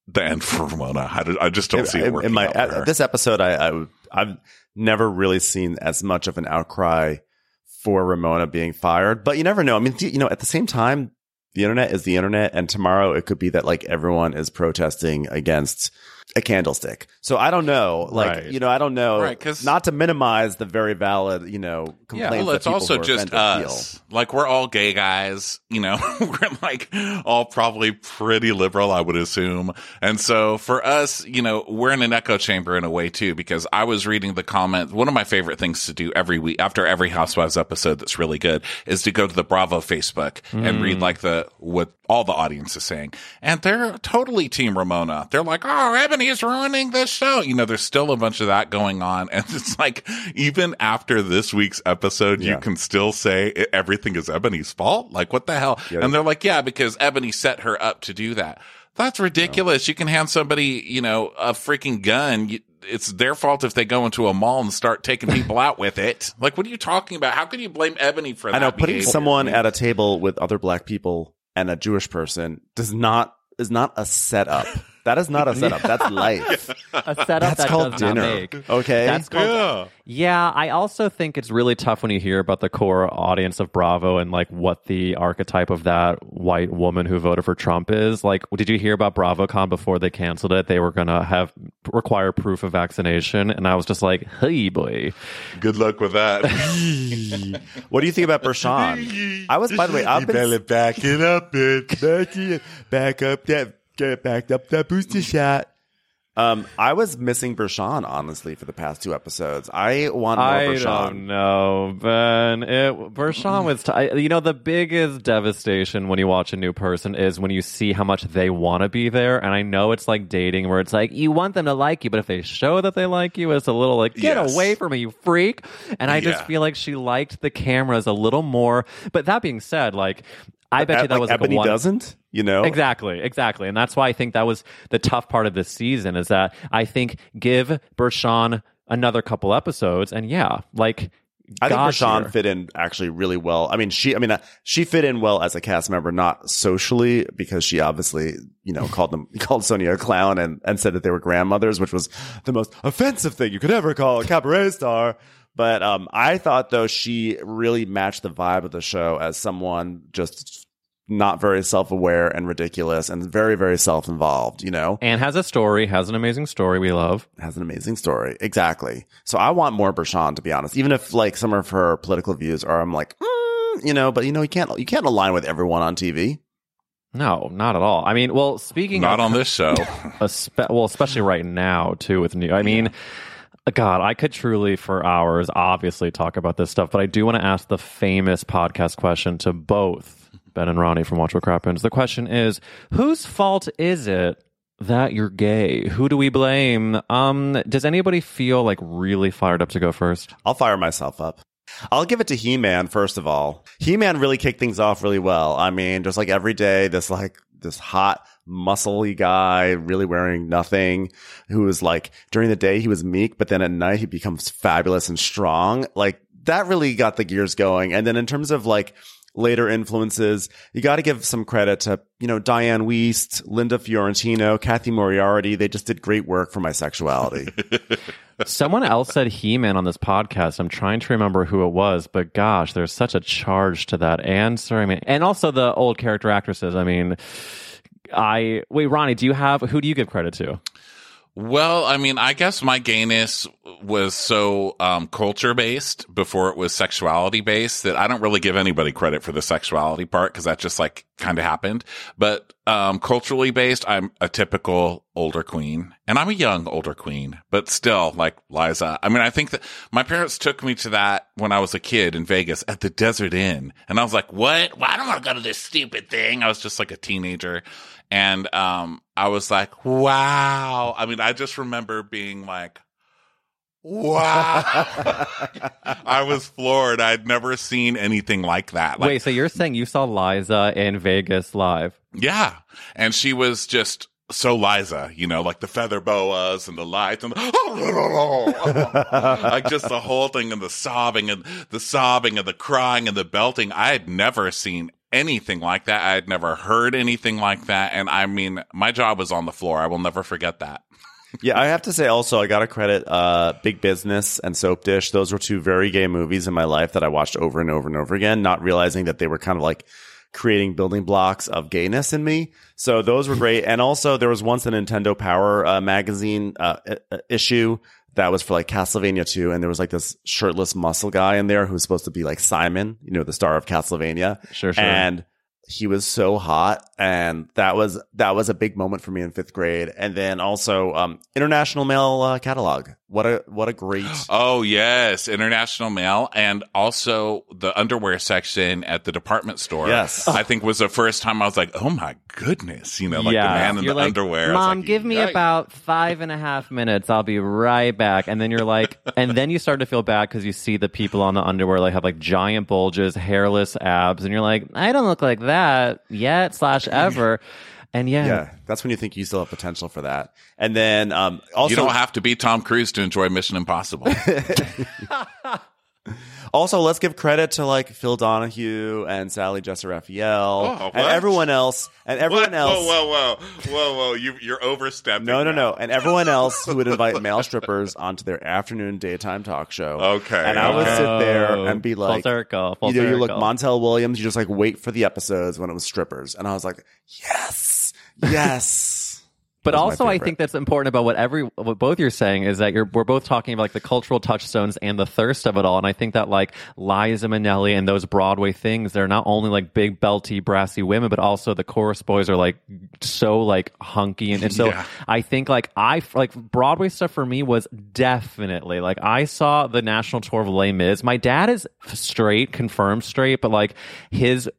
the end for Ramona. I, do, I just don't it, see it working. In my, out for her. This episode, I, I I've never really seen as much of an outcry for Ramona being fired, but you never know. I mean, you know, at the same time, the internet is the internet, and tomorrow it could be that like everyone is protesting against a candlestick. So I don't know, like right. you know, I don't know. Right, 'cause not to minimize the very valid, you know, complaints. Yeah, well, it's also just us. Feel. Like we're all gay guys, you know. We're like all probably pretty liberal, I would assume. And so for us, you know, we're in an echo chamber in a way too, because I was reading the comments. One of my favorite things to do every week after every Housewives episode that's really good is to go to the Bravo Facebook mm. and read like the what all the audience is saying, and they're totally Team Ramona. They're like, oh, Ebony is ruining this show. You know, there's still a bunch of that going on. And it's like, even after this week's episode, yeah. you can still say everything is Ebony's fault. Like, what the hell? Yeah. And they're like, yeah, because Ebony set her up to do that. That's ridiculous. No. You can hand somebody, you know, a freaking gun. You, it's their fault if they go into a mall and start taking people out with it. Like, what are you talking about? How can you blame Ebony for that? I know, putting behavior? someone at a table with other black people and a Jewish person does not is not a setup. That is not a setup. That's life. A setup That's that called does dinner. Not make. Okay. That's called, yeah. yeah. I also think it's really tough when you hear about the core audience of Bravo and like what the archetype of that white woman who voted for Trump is. Like, did you hear about BravoCon before they canceled it? They were going to have require proof of vaccination. And I was just like, hey, boy. Good luck with that. What do you think about Bershawn? I was, by the way, I've you been... better back it up, bitch. Back, it, back up that... Get backed up that booster shot. Um, I was missing Bershawn, honestly, for the past two episodes. I want more I Bershawn. I don't know, Ben. It, Bershawn was... T- you know, the biggest devastation when you watch a new person is when you see how much they want to be there. And I know it's like dating where it's like, you want them to like you, but if they show that they like you, it's a little like, get yes. away from me, you freak. And I yeah. just feel like she liked the cameras a little more. But that being said, like... I bet you that like was like Ebony a one. doesn't, you know? Exactly, exactly. And that's why I think that was the tough part of this season is that I think give Bershawn another couple episodes and yeah, like I think Bershawn here. fit in actually really well. I mean, she I mean, uh, she fit in well as a cast member, not socially, because she obviously, you know, called them called Sonia a clown and, and said that they were grandmothers, which was the most offensive thing you could ever call a cabaret star. But um, I thought, though, she really matched the vibe of the show as someone just not very self-aware and ridiculous and very, very self-involved, you know? And has a story, has an amazing story we love. Has an amazing story. Exactly. So I want more Bershawn, to be honest, even if, like, some of her political views are, I'm like, mm, you know, but, you know, you can't you can't align with everyone on T V. No, not at all. I mean, well, speaking not of... Not on this show. Spe- well, especially right now, too, with new... I mean... Yeah. God, I could truly for hours obviously talk about this stuff, but I do want to ask the famous podcast question to both Ben and Ronnie from Watch What Crappens. The question is, whose fault is it that you're gay? Who do we blame? Um, does anybody feel like really fired up to go first? I'll fire myself up. I'll give it to He-Man, first of all. He-Man really kicked things off really well. I mean, just like every day, this like this hot... muscly guy really wearing nothing who was like during the day he was meek, but then at night he becomes fabulous and strong. Like that really got the gears going. And then in terms of like later influences, you got to give some credit to, you know, Diane Wiest, Linda Fiorentino, Kathy Moriarty. They just did great work for my sexuality. Someone else said He-Man on this podcast. I'm trying to remember who it was, but gosh, there's such a charge to that answer. I mean, and also the old character actresses. I mean, I wait, Ronnie, do you have who do you give credit to? Well, I mean, I guess my gayness was so um, culture-based before it was sexuality-based that I don't really give anybody credit for the sexuality part because that just, like, kind of happened. But um, culturally based, I'm a typical older queen. And I'm a young older queen, but still, like, Liza. I mean, I think that my parents took me to that when I was a kid in Vegas at the Desert Inn. And I was like, what? Well, I don't want to go to this stupid thing. I was just, like, a teenager. And um, I was like, wow. I mean, I just remember being like, wow. I was floored. I'd never seen anything like that. Like, wait, so you're saying you saw Liza in Vegas live? Yeah. And she was just so Liza, you know, like the feather boas and the lights and the like just the whole thing and the sobbing and the sobbing and the crying and the belting. I had never seen anything like that. I had never heard anything like that. And I mean, my job was on the floor. I will never forget that. Yeah, I have to say also, I got to credit uh, Big Business and Soap Dish. Those were two very gay movies in my life that I watched over and over and over again, not realizing that they were kind of like creating building blocks of gayness in me. So those were great. And also there was once a Nintendo Power uh, magazine uh, issue that was for like Castlevania two. And there was like this shirtless muscle guy in there who was supposed to be like Simon, you know, the star of Castlevania. Sure, sure. And he was so hot, and that was that was a big moment for me in fifth grade. And then also um, International Mail uh, catalog. What a what a great oh yes, International Mail, and also the underwear section at the department store. Yes, I think was the first time I was like, oh my goodness, you know, like yeah. the man in you're the like, underwear. Mom, like, give me yikes. about five and a half minutes. I'll be right back. And then you're like, and then you start to feel bad because you see the people on the underwear like have like giant bulges, hairless abs, and you're like, I don't look like that. That yet slash ever and yeah yeah that's when you think you still have potential for that. And then um also you don't have to be Tom Cruise to enjoy Mission Impossible. Also, let's give credit to like Phil Donahue and Sally Jessor Raphael oh, and everyone else and everyone what? else whoa whoa whoa whoa whoa you, you're overstepping no no now. no and everyone else who would invite male strippers onto their afternoon daytime talk show. Okay, and I would oh. sit there and be like full circle, full you know circle. You look Montel Williams, you just like wait for the episodes when it was strippers, and I was like yes yes. But also, I think that's important about what every what both you're saying is that you're we're both talking about like the cultural touchstones and the thirst of it all. And I think that like Liza Minnelli and those Broadway things, they're not only like big, belty, brassy women, but also the chorus boys are like so like hunky. And, and so yeah. I think like I like Broadway stuff for me was definitely like I saw the national tour of Les Mis. My dad is straight, confirmed straight, but like his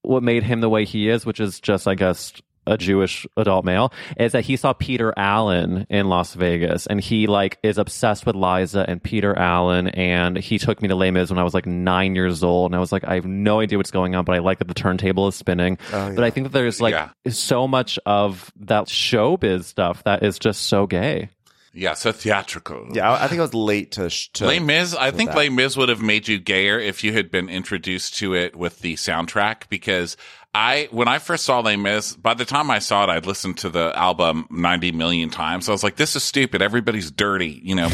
what made him the way he is, which is just I guess. a Jewish adult male, is that he saw Peter Allen in Las Vegas, and he like is obsessed with Liza and Peter Allen, and he took me to Les Mis when I was like nine years old, and I was like, I have no idea what's going on, but I like that the turntable is spinning. Oh, yeah. But I think that there's like yeah. so much of that showbiz stuff that is just so gay. Yeah, so theatrical. Yeah, I think I was late to... to Les Mis, I think that. Les Mis would have made you gayer if you had been introduced to it with the soundtrack, because... I when I first saw Les Mis, by the time I saw it, I'd listened to the album ninety million times. I was like, this is stupid. Everybody's dirty, you know,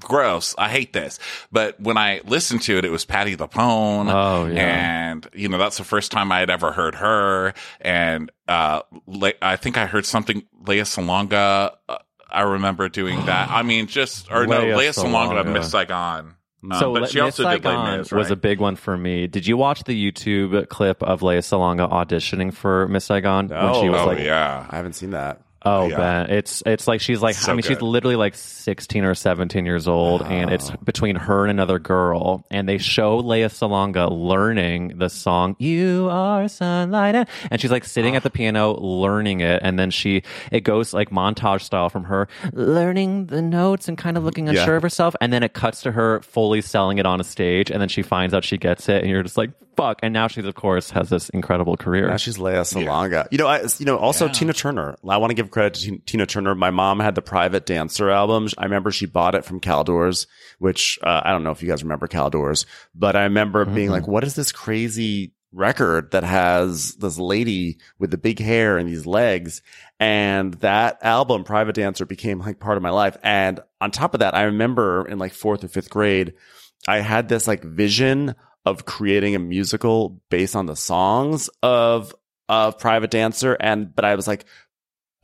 gross. I hate this. But when I listened to it, it was Patti LuPone. Oh, yeah. And, you know, that's the first time I had ever heard her. And uh, Le- I think I heard something, Lea Salonga. Uh, I remember doing that. I mean, just, or Lea no, Lea Salonga of Miss Saigon. Um, so but she Miss also Saigon did Miz, right? was a big one for me. Did you watch the YouTube clip of Lea Salonga auditioning for Miss Saigon? Oh, when she was oh like, yeah. I haven't seen that. Oh, yeah. Ben. It's it's like she's like, so I mean, good. She's literally like sixteen or seventeen years old, oh. and it's between her and another girl. And they show Lea Salonga learning the song, You Are Sunlight. And she's like sitting oh. at the piano learning it. And then she, it goes like montage style from her learning the notes and kind of looking unsure yeah. of herself. And then it cuts to her fully selling it on a stage. And then she finds out she gets it. And you're just like, fuck. And now she's, of course, has this incredible career. Now she's Lea Salonga. Yeah. You know, I, you know, also yeah. Tina Turner. I want to give credit to Tina Turner. My mom had the Private Dancer album. I remember she bought it from Caldor's, which uh, I don't know if you guys remember Caldor's, but I remember mm-hmm. being like, what is this crazy record that has this lady with the big hair and these legs? And that album, Private Dancer, became like part of my life. And on top of that, I remember in like fourth or fifth grade, I had this like vision of creating a musical based on the songs of of Private Dancer. And but I was like,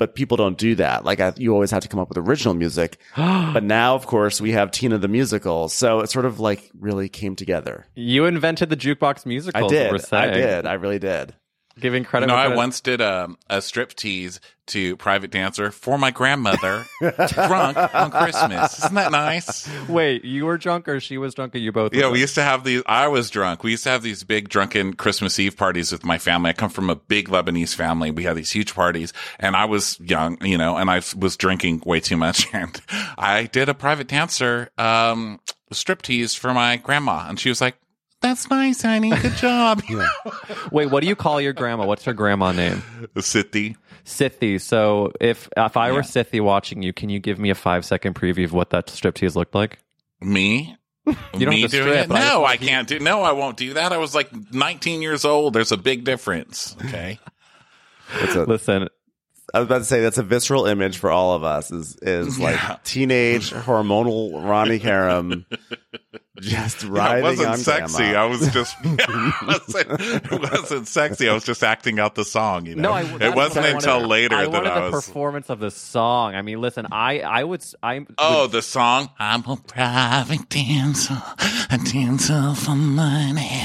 But people don't do that. Like, I, you always have to come up with original music. But now, of course, we have Tina the Musical. So it sort of, like, really came together. You invented the jukebox musical. I did. We're I did. I really did. Giving credit. You no, know, I credit. once did a, a striptease to Private Dancer for my grandmother, drunk on Christmas. Isn't that nice? Wait, you were drunk or she was drunk or you both? Yeah, we used to have these. I was drunk. We used to have these big drunken Christmas Eve parties with my family. I come from a big Lebanese family. We had these huge parties, and I was young, you know, and I was drinking way too much. And I did a Private Dancer um, striptease for my grandma, and she was like, "That's nice, honey. Good job." Yeah. Wait, what do you call your grandma? What's her grandma name? Sithi. Sithi. So if if I yeah. were Sithi watching you, can you give me a five second preview of what that striptease looked like? Me? You don't me have to strip, doing it? No, I, I can't do. No, I won't do that. I was like nineteen years old. There's a big difference. Okay. a, Listen, I was about to say that's a visceral image for all of us. Is is like yeah. teenage hormonal Ronnie Karam. Just riding on yeah, it wasn't sexy. Grandma. I was just yeah, it, wasn't, it wasn't sexy. I was just acting out the song. You know, no, I, it wasn't I until wanted, later I that I was the performance of the song. I mean, listen, I, I would I oh would, the song. I'm a private dancer, a dancer for money.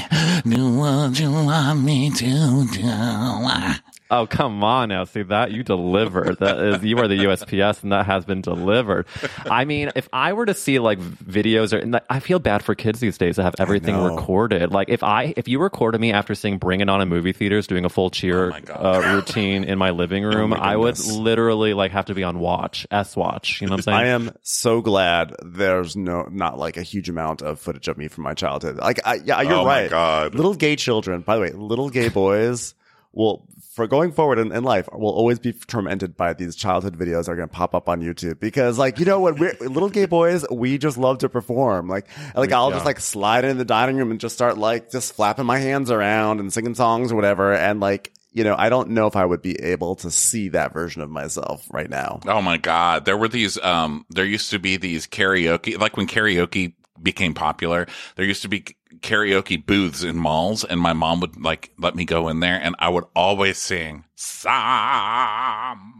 Do what you want me to do. Oh, come on now. See that? You delivered. That is, you are the U S P S, and that has been delivered. I mean, if I were to see like videos or, and I feel bad for kids these days that have everything recorded. Like if I, if you recorded me after seeing Bring It On in movie theaters doing a full cheer oh uh, routine in my living room, oh my I would literally like have to be on watch, S watch. You know what I'm saying? I am so glad there's no, not like a huge amount of footage of me from my childhood. Like, I, yeah, you're oh right. God. Little gay children, by the way, little gay boys. Well, for going forward in, in life, we'll always be tormented by these childhood videos that are going to pop up on YouTube because, like, you know, when we're little gay boys, we just love to perform. Like, like I'll yeah. just like slide in the dining room and just start like just flapping my hands around and singing songs or whatever. And like, you know, I don't know if I would be able to see that version of myself right now. Oh my God, there were these. Um, there used to be these karaoke, like when karaoke became popular. There used to be karaoke booths in malls, and my mom would like let me go in there, and I would always sing some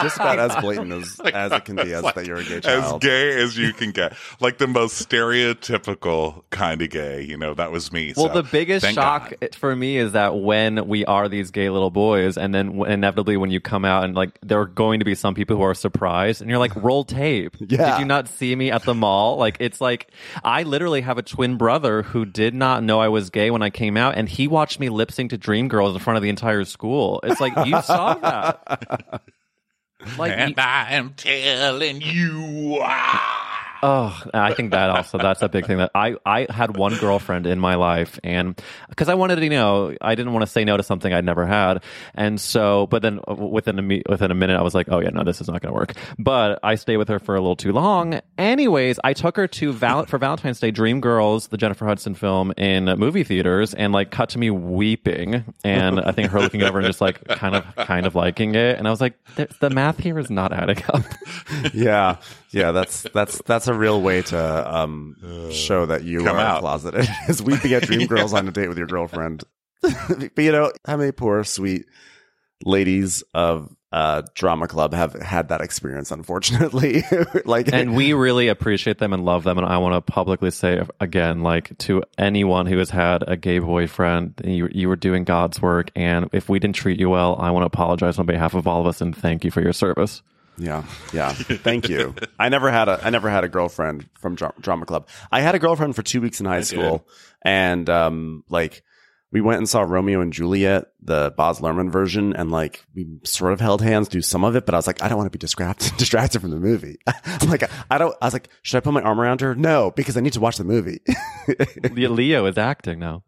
just about as blatant as, as it can be as like, that you're a gay child. As gay as you can get. Like the most stereotypical kind of gay, you know, that was me. Well, so, the biggest shock God. for me is that when we are these gay little boys, and then inevitably when you come out and like, there are going to be some people who are surprised, and you're like, roll tape. Yeah. Did you not see me at the mall? Like, it's like, I literally have a twin brother who did not know I was gay when I came out, and he watched me lip sync to Dreamgirls in front of the entire school. It's like, you saw that. Like, and I am telling you. Oh, I think that also, that's a big thing. That I, I had one girlfriend in my life, and because I wanted to, you know, I didn't want to say no to something I'd never had. And so, but then within a, within a minute, I was like, oh yeah, no, this is not going to work. But I stayed with her for a little too long. Anyways, I took her to Val- for Valentine's Day, Dreamgirls, the Jennifer Hudson film, in movie theaters, and like cut to me weeping. And I think her looking over and just like kind of, kind of liking it. And I was like, the, the math here is not adding up. Yeah. Yeah. That's, that's, that's, a real way to um, show that you Come are out. closeted is weeping at Dreamgirls yeah. on a date with your girlfriend. But you know, how many poor, sweet ladies of uh, Drama Club have had that experience, unfortunately. Like, and we really appreciate them and love them. And I want to publicly say again, like to anyone who has had a gay boyfriend, you, you were doing God's work. And if we didn't treat you well, I want to apologize on behalf of all of us and thank you for your service. Yeah, yeah. Thank you. I never had a I never had a girlfriend from dra- Drama Club. I had a girlfriend for two weeks in high I school, did. and um, like we went and saw Romeo and Juliet, the Baz Luhrmann version, and like we sort of held hands, do some of it, but I was like, I don't want to be distracted distracted from the movie. I'm like, I don't. I was like, should I put my arm around her? No, because I need to watch the movie. Leo is acting now.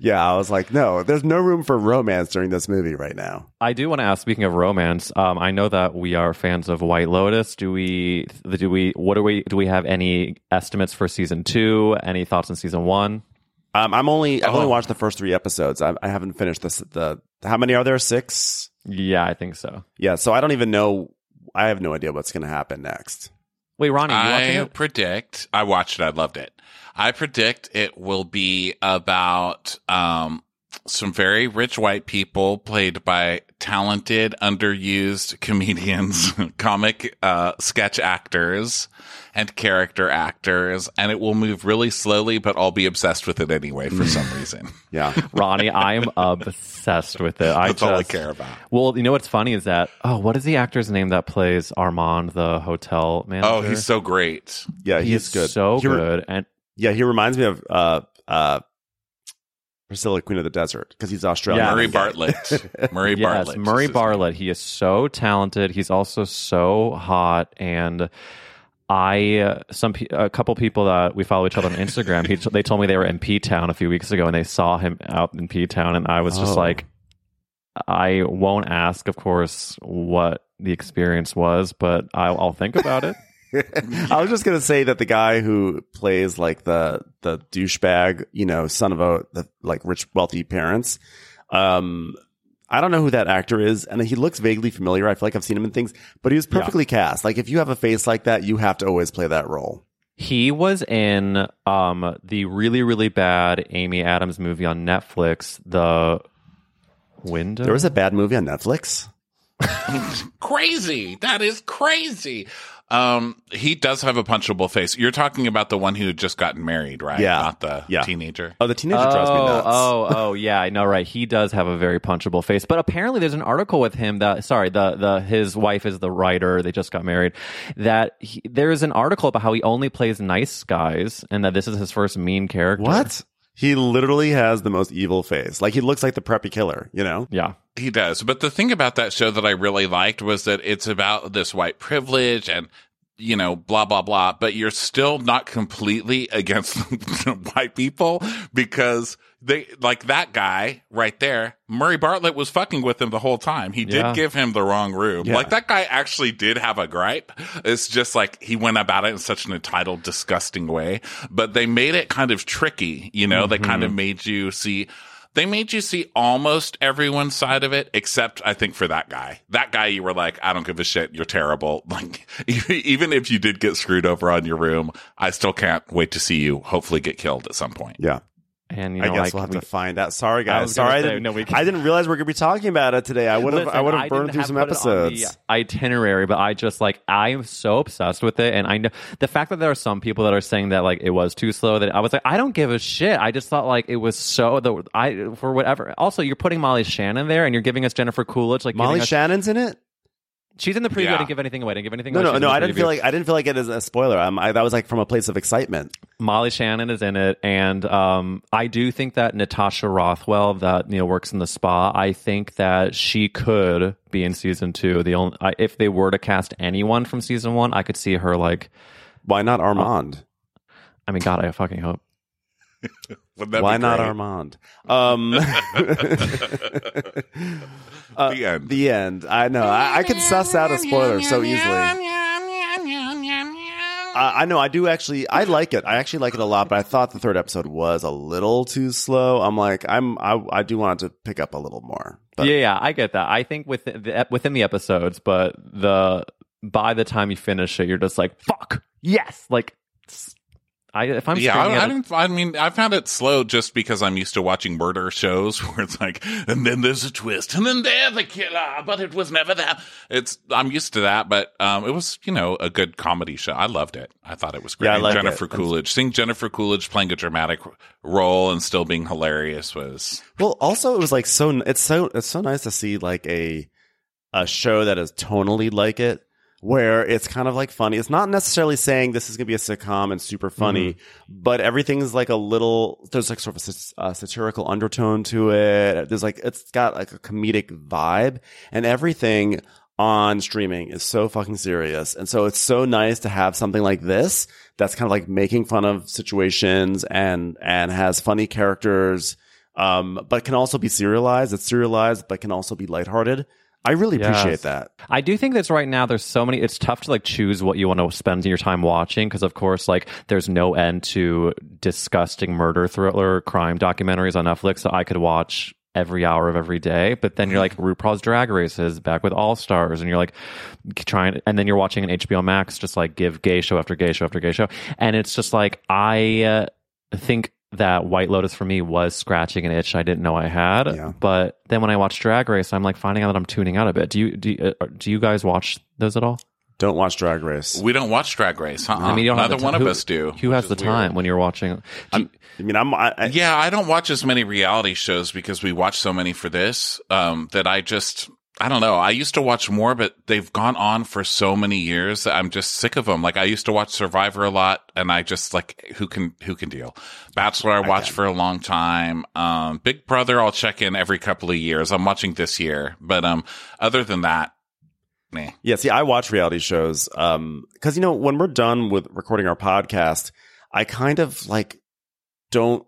Yeah, I was like, no, there's no room for romance during this movie right now. I do want to ask, speaking of romance, um, I know that we are fans of White Lotus. Do we, do we, what do we, do we have any estimates for season two? Any thoughts on season one? Um, I'm only, I've oh. only watched the first three episodes. I, I haven't finished this. The, how many are there? Six? Yeah, I think so. Yeah, so I don't even know. I have no idea what's going to happen next. Wait, Ronnie, you watching I it? predict, I watched it, I loved it. I predict it will be about um, some very rich white people played by talented, underused comedians, comic uh, sketch actors, and character actors, and it will move really slowly, but I'll be obsessed with it anyway for some reason. Yeah. Ronnie, I am obsessed with it. I That's just, all I care about. Well, you know what's funny is that, oh, what is the actor's name that plays Armand, the hotel manager? Oh, he's so great. Yeah, he's, he's good. so he re- good. And yeah, he reminds me of... Uh, uh, Priscilla, Queen of the Desert, because he's Australian. Yeah. Murray Bartlett. Murray yes, Bartlett. Murray Bartlett. He is so talented. He's also so hot. And I, uh, some a couple people that we follow each other on Instagram, he, they told me they were in P-Town a few weeks ago, and they saw him out in P-Town, and I was oh. just like, I won't ask, of course, what the experience was, but I'll, I'll think about it. I was just gonna say that the guy who plays like the the douchebag, you know, son of a the, like rich wealthy parents. Um, I don't know who that actor is, and he looks vaguely familiar. I feel like I've seen him in things, but he was perfectly yeah. cast. Like if you have a face like that, you have to always play that role. He was in um the really really bad Amy Adams movie on Netflix, The Window. There was a bad movie on Netflix. Crazy! That is crazy. Um, he does have a punchable face. You're talking about the one who had just gotten married, right? Yeah. Not the yeah. teenager. Oh, the teenager oh, drives me nuts. Oh, oh, yeah, I know, right. He does have a very punchable face. But apparently there's an article with him that, sorry, the, the his wife is the writer, they just got married, that he, there is an article about how he only plays nice guys and that this is his first mean character. What? He literally has the most evil face. Like, he looks like the preppy killer, you know? Yeah. He does. But the thing about that show that I really liked was that it's about this white privilege and, you know, blah, blah, blah. But you're still not completely against white people because they, like that guy right there, Murray Bartlett was fucking with him the whole time. He did yeah. give him the wrong room. Yeah. Like, that guy actually did have a gripe. It's just like he went about it in such an entitled, disgusting way. But they made it kind of tricky, you know? Mm-hmm. They kind of made you see... They made you see almost everyone's side of it, except, I think, for that guy. That guy, you were like, I don't give a shit. You're terrible. Like, even if you did get screwed over on your room, I still can't wait to see you hopefully get killed at some point. Yeah. And you know, I guess like, we'll have we, to find out. Sorry, guys. Sorry, I didn't, no, we I didn't realize we we're going to be talking about it today. I would have, I would have burned through some episodes. Itinerary, but I just like I am so obsessed with it, and I know the fact that there are some people that are saying that like it was too slow. That I was like, I don't give a shit. I just thought like it was so the I for whatever. Also, you're putting Molly Shannon there, and you're giving us Jennifer Coolidge. Like Molly us, Shannon's in it. She's in the preview. Yeah. I didn't give anything away. I didn't give anything no, away. No, no, no. I didn't feel like I didn't feel like it is a spoiler. Um, I, that was like from a place of excitement. Molly Shannon is in it, and um, I do think that Natasha Rothwell, that you know works in the spa, I think that she could be in season two. The only I, if they were to cast anyone from season one, I could see her like. Why not Armand? Uh, I mean, God, I fucking hope. Why not Armand? Um, uh, the end. The end. I know. I, I can suss out a spoiler so easily. Uh, I know. I do actually. I like it. I actually like it a lot. But I thought the third episode was a little too slow. I'm like, I'm. I, I do want to pick up a little more. But. Yeah, yeah. I get that. I think with the, within the episodes, but the by the time you finish it, you're just like, fuck. Yes. Like. I, if I'm yeah, I, I, didn't, I mean, I found it slow just because I'm used to watching murder shows where it's like, and then there's a twist, and then there's the killer, but it was never that. It's I'm used to that, but um, it was, you know, a good comedy show. I loved it. I thought it was great. Yeah, I like Jennifer it. Coolidge, seeing Jennifer Coolidge playing a dramatic role and still being hilarious was well. Also, it was like so. It's so it's so nice to see like a a show that is tonally like it. Where it's kind of like funny. It's not necessarily saying this is going to be a sitcom and super funny, mm-hmm. but everything's like a little, there's like sort of a uh, satirical undertone to it. There's like, it's got like a comedic vibe, and everything on streaming is so fucking serious. And so it's so nice to have something like this that's kind of like making fun of situations and, and has funny characters, um, but can also be serialized. It's serialized, but can also be lighthearted. I really appreciate yes. that. I do think that's right now there's so many, it's tough to like choose what you want to spend your time watching because of course like there's no end to disgusting murder thriller crime documentaries on Netflix that I could watch every hour of every day. But then you're like RuPaul's Drag Race is back with All Stars and you're like trying, and then you're watching an H B O Max just like give gay show after gay show after gay show. And it's just like I uh, think that White Lotus for me was scratching an itch I didn't know I had. Yeah. But then when I watch Drag Race, I'm like finding out that I'm tuning out a bit. Do you do you, uh, do you guys watch those at all? Don't watch Drag Race. We don't watch Drag Race. Uh-uh. I mean, you don't neither t- one who, of us do. Who has the time weird. When you're watching? You, I mean, I'm. I, I, yeah, I don't watch as many reality shows because we watch so many for this um, that I just. I don't know. I used to watch more, but they've gone on for so many years that I'm just sick of them. Like I used to watch Survivor a lot, and I just like who can who can deal. Bachelor I watched for a long time. Um, Big Brother I'll check in every couple of years. I'm watching this year, but um, other than that, meh. Yeah. See, I watch reality shows um because you know when we're done with recording our podcast, I kind of like don't.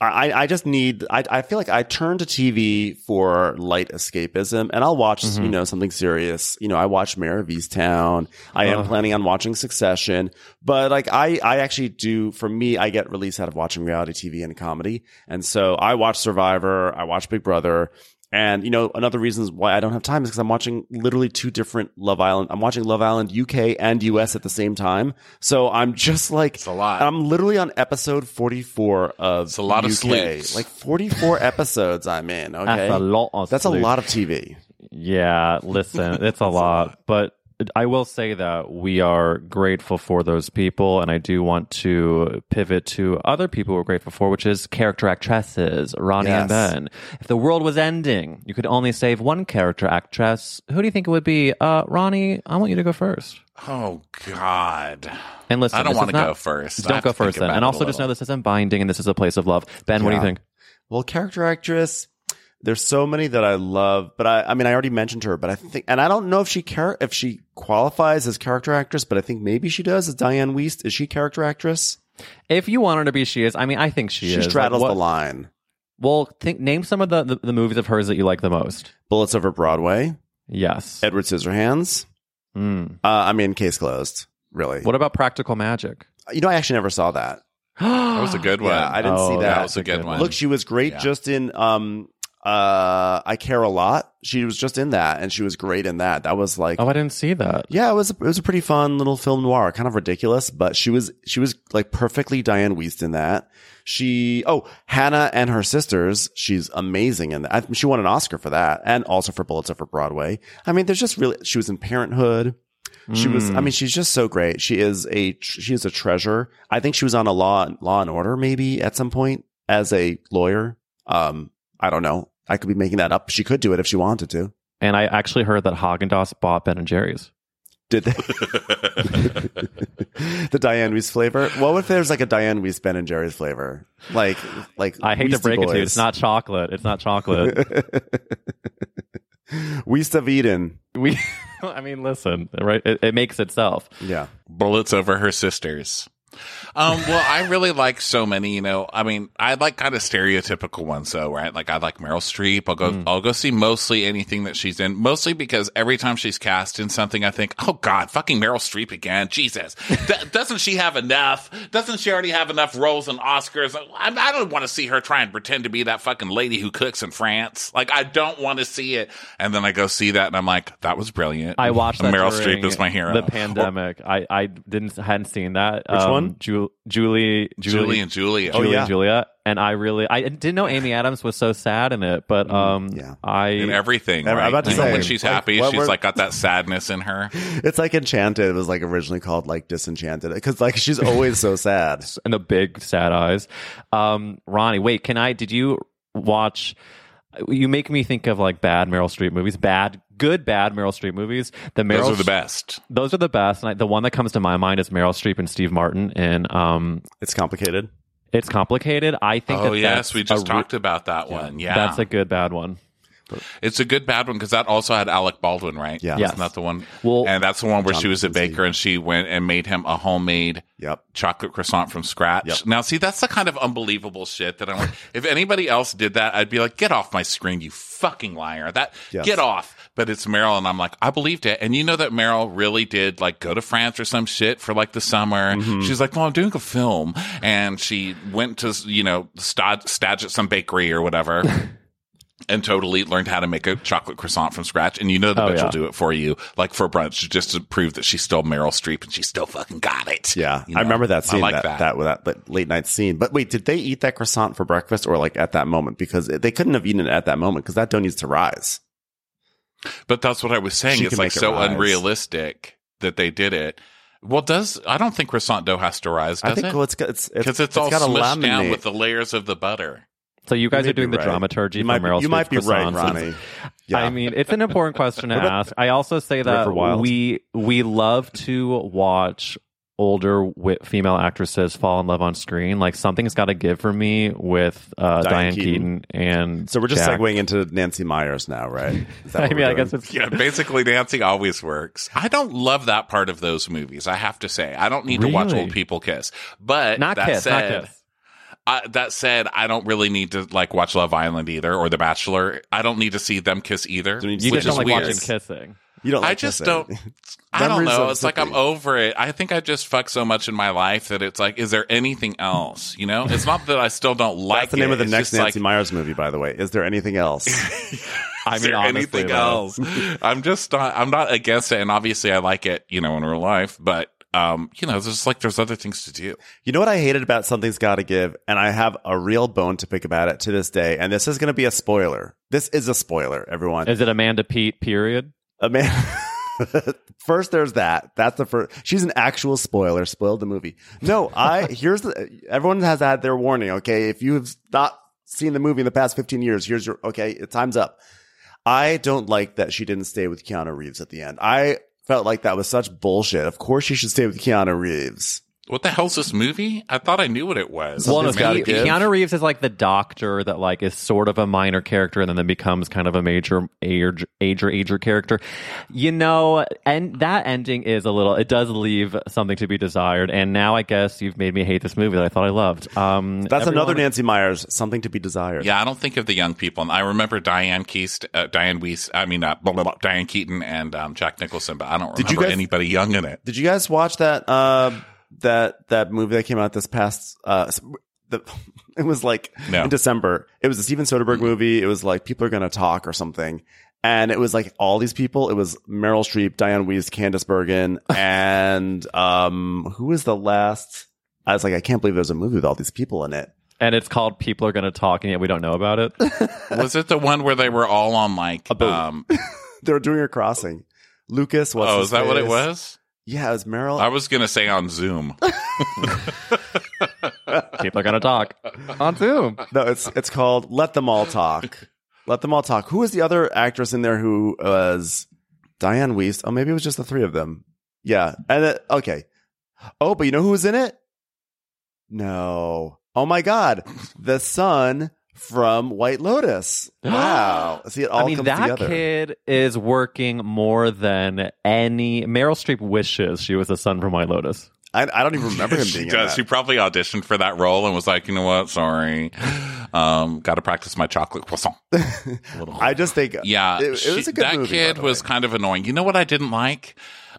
I, I just need, I, I feel like I turn to T V for light escapism and I'll watch, mm-hmm. you know, something serious. You know, I watch Mayor of Easttown. I uh-huh. am planning on watching Succession, but like I, I actually do, for me, I get release out of watching reality T V and comedy. And so I watch Survivor, I watch Big Brother. And, you know, another reason why I don't have time is because I'm watching literally two different Love Island. I'm watching Love Island U K and U S at the same time. So I'm just like, it's a lot. I'm literally on episode forty-four of it's a lot U K. Of sleeps. Like forty-four episodes I'm in. Okay. That's a lot of That's sleep. A lot of T V. Yeah. Listen, it's a, lot. a lot. But I will say that we are grateful for those people. And I do want to pivot to other people we're grateful for, which is character actresses, Ronnie yes. and Ben. If the world was ending, you could only save one character actress. Who do you think it would be? Uh, Ronnie, I want you to go first. Oh, God. And listen, I don't want to go first. Don't go first then. And also just know this isn't binding and this is a place of love. Ben, yeah. What do you think? Well, character actress... There's so many that I love, but I, I mean, I already mentioned her, but I think, and I don't know if she char- if she qualifies as character actress, but I think maybe she does. Is Diane Wiest, is she character actress? If you want her to be, she is. I mean, I think she, she is. She straddles like, the line. Well, think, name some of the, the, the movies of hers that you like the most. Bullets Over Broadway. Yes. Edward Scissorhands. Mm. Uh, I mean, Case Closed, really. What about Practical Magic? You know, I actually never saw that. That was a good one. Yeah, I didn't oh, see that. That was a good, good one. Look, she was great yeah. just in... Um, Uh, I Care a Lot. She was just in that, and she was great in that. That was like, oh, I didn't see that. Yeah, it was it was a pretty fun little film noir, kind of ridiculous, but she was she was like perfectly Diane Wiest in that. She oh Hannah and Her Sisters. She's amazing in that. I, she won an Oscar for that, and also for Bullets Over Broadway. I mean, there's just really she was in Parenthood. She mm. was. I mean, she's just so great. She is a she is a treasure. I think she was on a Law Law and Order maybe at some point as a lawyer. Um, I don't know. I could be making that up. She could do it if she wanted to. And I actually heard that Häagen-Dazs bought Ben and Jerry's. Did they? The Diane Wiest flavor? What if there's like a Diane Wiest Ben and Jerry's flavor? Like, like I hate Wiesty to break boys. It to you. It's not chocolate. It's not chocolate. Wiest of Eden. We, I mean, listen, right? It, it makes itself. Yeah. Bullets Over Her Sisters. um well I really like so many, you know, I mean, I like kind of stereotypical ones though, right? Like I like Meryl Streep. I'll go mm. I'll go see mostly anything that she's in, mostly because every time she's cast in something I think, oh god, fucking Meryl Streep again. Jesus. Th- doesn't she have enough doesn't she already have enough roles in Oscars? I, I don't want to see her try and pretend to be that fucking lady who cooks in France. Like I don't want to see it. And then I go see that and I'm like, that was brilliant. I watched that Meryl Streep is my hero. The pandemic or, I, I didn't hadn't seen that. Which um, one? Ju- Julie, Julie, Julie and Julia. Julie oh, yeah. and Julia. And I really, I didn't know Amy Adams was so sad in it, but um, yeah. I in everything. Right? I'm about to say, when she's happy, like, she's word? Like got that sadness in her. It's like Enchanted. It was like originally called like Disenchanted because like she's always so sad and the big sad eyes. Um, Ronnie, wait, can I? Did you watch? You make me think of like bad Meryl Streep movies, bad. Good, bad Meryl Streep movies. The Meryl those are the best. Those are the best. And I, the one that comes to my mind is Meryl Streep and Steve Martin. And um, It's Complicated. It's Complicated. I think. Oh that yes, we just re- talked about that yeah. one. Yeah, that's a good bad one. It's a good bad one because that also had Alec Baldwin, right? Yeah, yes. That's not the one. Well, and that's the one where Jonathan she was a baker Steve. And she went and made him a homemade yep. chocolate croissant from scratch. Yep. Now, see, that's the kind of unbelievable shit that I'm like. If anybody else did that, I'd be like, get off my screen, you fucking liar! That yes. get off. But it's Meryl, and I'm like, I believed it. And you know that Meryl really did, like, go to France or some shit for, like, the summer. Mm-hmm. She's like, well, I'm doing a film. And she went to, you know, stodge, stodge at some bakery or whatever. and totally learned how to make a chocolate croissant from scratch. And you know the oh, bitch yeah. will do it for you, like for brunch, just to prove that she's still Meryl Streep and she still fucking got it. Yeah. You know? I remember that scene, I like that, that. That, that late night scene. But wait, did they eat that croissant for breakfast or like at that moment? Because they couldn't have eaten it at that moment because that dough needs to rise. But that's what I was saying. She it's like it so rise. unrealistic that they did it. Well, does I don't think croissant dough has to rise, does I think, it? Well, it's because it's, it's, it's, it's all smushed down with the layers of the butter. So you guys you are doing the right. dramaturgy you for Meryl Streep. You might be right, Ronnie. Yeah. I mean, it's an important question to ask. I also say that we we love to watch older female actresses fall in love on screen. Like, something's got to give for me with uh, Diane, Diane Keaton. Keaton and So we're just Jack. segueing into Nancy Myers now, right? Is that what I mean, I guess it's... Yeah, basically, Nancy always works. I don't love that part of those movies, I have to say. I don't need really? to watch old people kiss. But not that kiss, said... Not kiss. I, that said, I don't really need to like watch Love Island either or The Bachelor. I don't need to see them kiss either. So you just which don't is like weird. watching kissing. You don't. Like I just kissing. don't. I don't know. It's like I'm over it. I think I just fuck so much in my life that it's like, is there anything else? You know, it's not that I still don't like. That's the name it. of the it's next Nancy like, Myers movie, by the way. Is there anything else? I mean, honestly, anything else? I'm just not. I'm not against it, and obviously, I like it. You know, in real life, but. Um, you know, there's like there's other things to do. You know what I hated about Something's Gotta Give, and I have a real bone to pick about it to this day. And this is going to be a spoiler. This is a spoiler, everyone. Is it Amanda Peet? Period. Amanda. First, there's that. That's the first. She's an actual spoiler. Spoiled the movie. No, I. Here's the. Everyone has had their warning. Okay, if you have not seen the movie in the past fifteen years, here's your. Okay, time's up. I don't like that she didn't stay with Keanu Reeves at the end. I. Felt like that was such bullshit. Of course you should stay with Keanu Reeves. What the hell's this movie? I thought I knew what it was. Well, no, Keanu, Keanu Reeves is like the doctor that like is sort of a minor character and then becomes kind of a major age, ager, ager character. You know, and that ending is a little, it does leave something to be desired. And now I guess you've made me hate this movie that I thought I loved. Um, That's everyone, another Nancy Myers, something to be desired. Yeah, I don't think of the young people. And I remember Diane Keast, uh, Diane Weiss, I mean, uh, blah, blah, blah, Diane Keaton and um, Jack Nicholson, but I don't remember guys, anybody young in it. Did you guys watch that? Uh, That that movie that came out this past uh, the it was like no. in December. It was a Steven Soderbergh movie. It was like People Are Gonna Talk or something, and it was like all these people. It was Meryl Streep, Diane Weiss, Candice Bergen, and um, who was the last? I was like, I can't believe there's a movie with all these people in it. And it's called People Are Gonna Talk, and yet we don't know about it. Was it the one where they were all on like a boat? Um, they were doing a crossing. Lucas, what's oh, his is that face? What it was? Yeah, it was Meryl. I was going to say on Zoom. People are going to talk. On Zoom. No, it's it's called Let Them All Talk. Let Them All Talk. Who was the other actress in there who was Diane Weiss? Oh, maybe it was just the three of them. Yeah. and it, Okay. Oh, but you know who was in it? No. Oh, my God. The son... From White Lotus. Wow. See, it all I mean, comes that together. Kid is working more than any. Meryl Streep wishes she was a son from White Lotus. I, I don't even remember him she being does. in that. She probably auditioned for that role and was like, you know what? Sorry. Um, got to practice my chocolate croissant. I just think. Yeah. It, it she, was a good that movie, kid was way. kind of annoying. You know what I didn't like?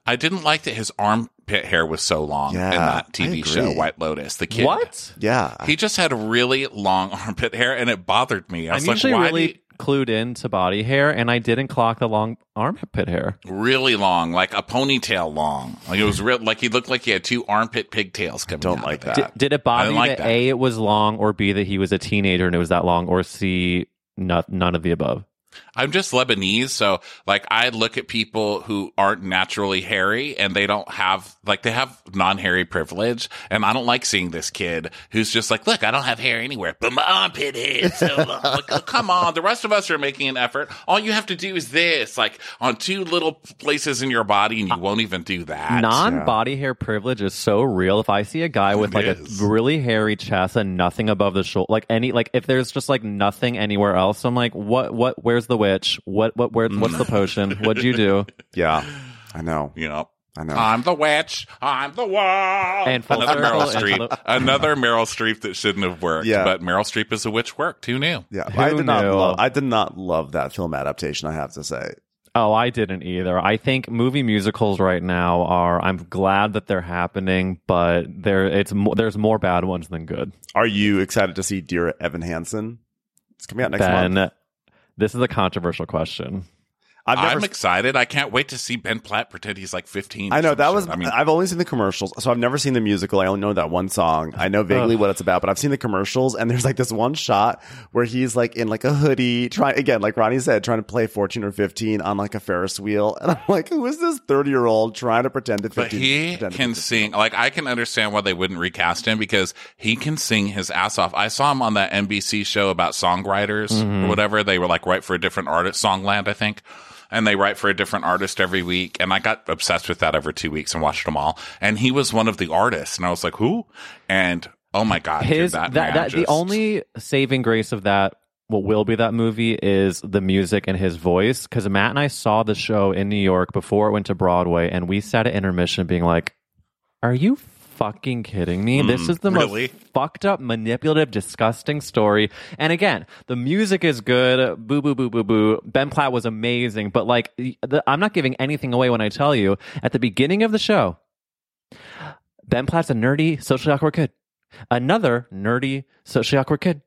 I didn't like that his armpit hair was so long yeah, in that T V show, White Lotus. The kid. What? Yeah. He just had really long armpit hair, and it bothered me. I I'm was usually like, why really you... clued into body hair, and I didn't clock the long armpit hair. Really long, like a ponytail long. Like it was real. Like he looked like he had two armpit pigtails coming Don't out like that. Did, did it bother you like that, that A, it was long, or B, that he was a teenager and it was that long, or C, not, none of the above? I'm just Lebanese, so like I look at people who aren't naturally hairy and they don't have like they have non-hairy privilege, and I don't like seeing this kid who's just like, look, I don't have hair anywhere, but my armpit hair is so long. Like, oh, come on, the rest of us are making an effort. All you have to do is this, like on two little places in your body, and you won't even do that. Non-body yeah. hair privilege is so real. If I see a guy with it like is. a really hairy chest and nothing above the shoulder, like any like if there's just like nothing anywhere else, I'm like, what what where's the witch? What? What? Where? What's the potion? What'd you do? Yeah, I know. You know, I know. I'm the witch. I'm the witch. And another Meryl Streep. Another Meryl Streep that shouldn't have worked. Yeah. But Meryl Streep is a witch. Worked. Who knew? Yeah, Who I did knew? not. Love, I did not love that film adaptation, I have to say. Oh, I didn't either. I think movie musicals right now are. I'm glad that they're happening, but there it's mo- there's more bad ones than good. Are you excited to see Dear Evan Hansen? It's coming out next Ben, month. This is a controversial question. I've never I'm excited. I can't wait to see Ben Platt pretend he's like fifteen. I know that was. I mean, I've only seen the commercials, so I've never seen the musical. I only know that one song. I know vaguely uh, what it's about, but I've seen the commercials, and there's like this one shot where he's like in like a hoodie, trying again, like Ronnie said, trying to play fourteen or fifteen on like a Ferris wheel, and I'm like, who is this thirty year old trying to pretend to? But he can sing. Like I can understand why they wouldn't recast him because he can sing his ass off. I saw him on that N B C show about songwriters mm-hmm. or whatever. They were like write for a different artist, Songland, I think. And they write for a different artist every week. And I got obsessed with that over two weeks and watched them all. And he was one of the artists. And I was like, who? And oh, my God. His, dude, that that, that just... The only saving grace of that, what will be that movie, is the music and his voice. Because Matt and I saw the show in New York before it went to Broadway. And we sat at intermission being like, are you fucking kidding me? Mm, this is the really? most fucked up, manipulative, disgusting story. And again, the music is good. Boo, boo, boo, boo, boo. Ben Platt was amazing. But like, the, I'm not giving anything away when I tell you, at the beginning of the show, Ben Platt's a nerdy, socially awkward kid. Another nerdy, socially awkward kid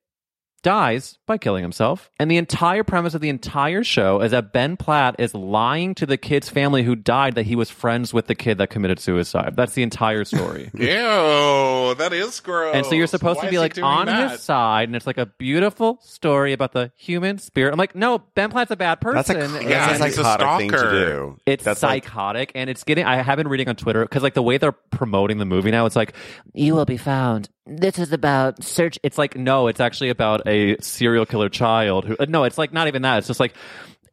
dies by killing himself. And the entire premise of the entire show is that Ben Platt is lying to the kid's family who died that he was friends with the kid that committed suicide. That's the entire story. Ew, that is gross. And so you're supposed Why to be like on that? his side, and it's like a beautiful story about the human spirit. I'm like, no, Ben Platt's a bad person. That's a, yeah, it's a psychotic thing to do. It's That's psychotic, like... and it's getting, I have been reading on Twitter, because like the way they're promoting the movie now, it's like, you will be found. This is about search. It's like, no, it's actually about a serial killer child who, no, it's like not even that. It's just like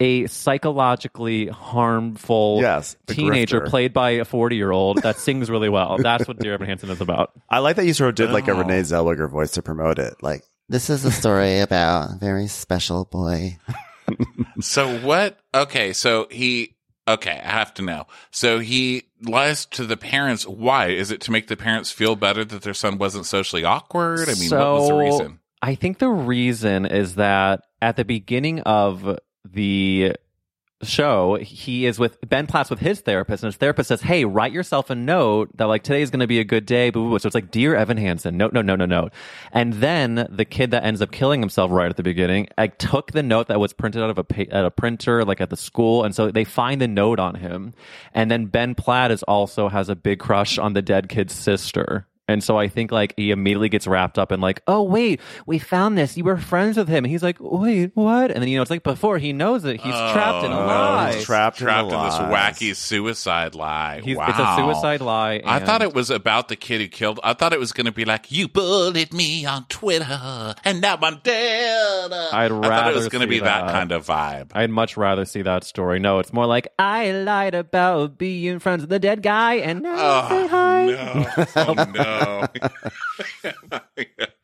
a psychologically harmful yes, teenager grifter. played by a forty year old that sings really well. That's what Dear Evan Hansen is about. I like that you sort of did oh. like a Renee Zellweger voice to promote it. Like, this is a story about a very special boy. So what? Okay. So he, okay, I have to know. So he lies to the parents. Why? Is it to make the parents feel better that their son wasn't socially awkward? I mean, so, what was the reason? I think the reason is that at the beginning of the show, he is with Ben Platt's with his therapist, and his therapist says, hey, write yourself a note that like today's going to be a good day, boo, boo, boo. So it's like, Dear Evan Hansen, no, no, no, no, no. And then the kid that ends up killing himself right at the beginning, like, took the note that was printed out of a at a printer, like at the school, and so they find the note on him. And then Ben Platt is also has a big crush on the dead kid's sister. And so I think like he immediately gets wrapped up in like, oh, wait, we found this. You were friends with him. And he's like, wait, what? And then, you know, it's like before he knows it, he's oh, trapped in a lie. He's trapped, trapped in, in this wacky suicide lie. He's, wow. It's a suicide lie. And... I thought it was about the kid who killed. I thought it was going to be like, you bullied me on Twitter and now I'm dead. I'd rather I thought it was going to be that. that kind of vibe. I'd much rather see that story. No, it's more like, I lied about being friends with the dead guy and now oh, I say hi. No. Oh, no. Oh. wow,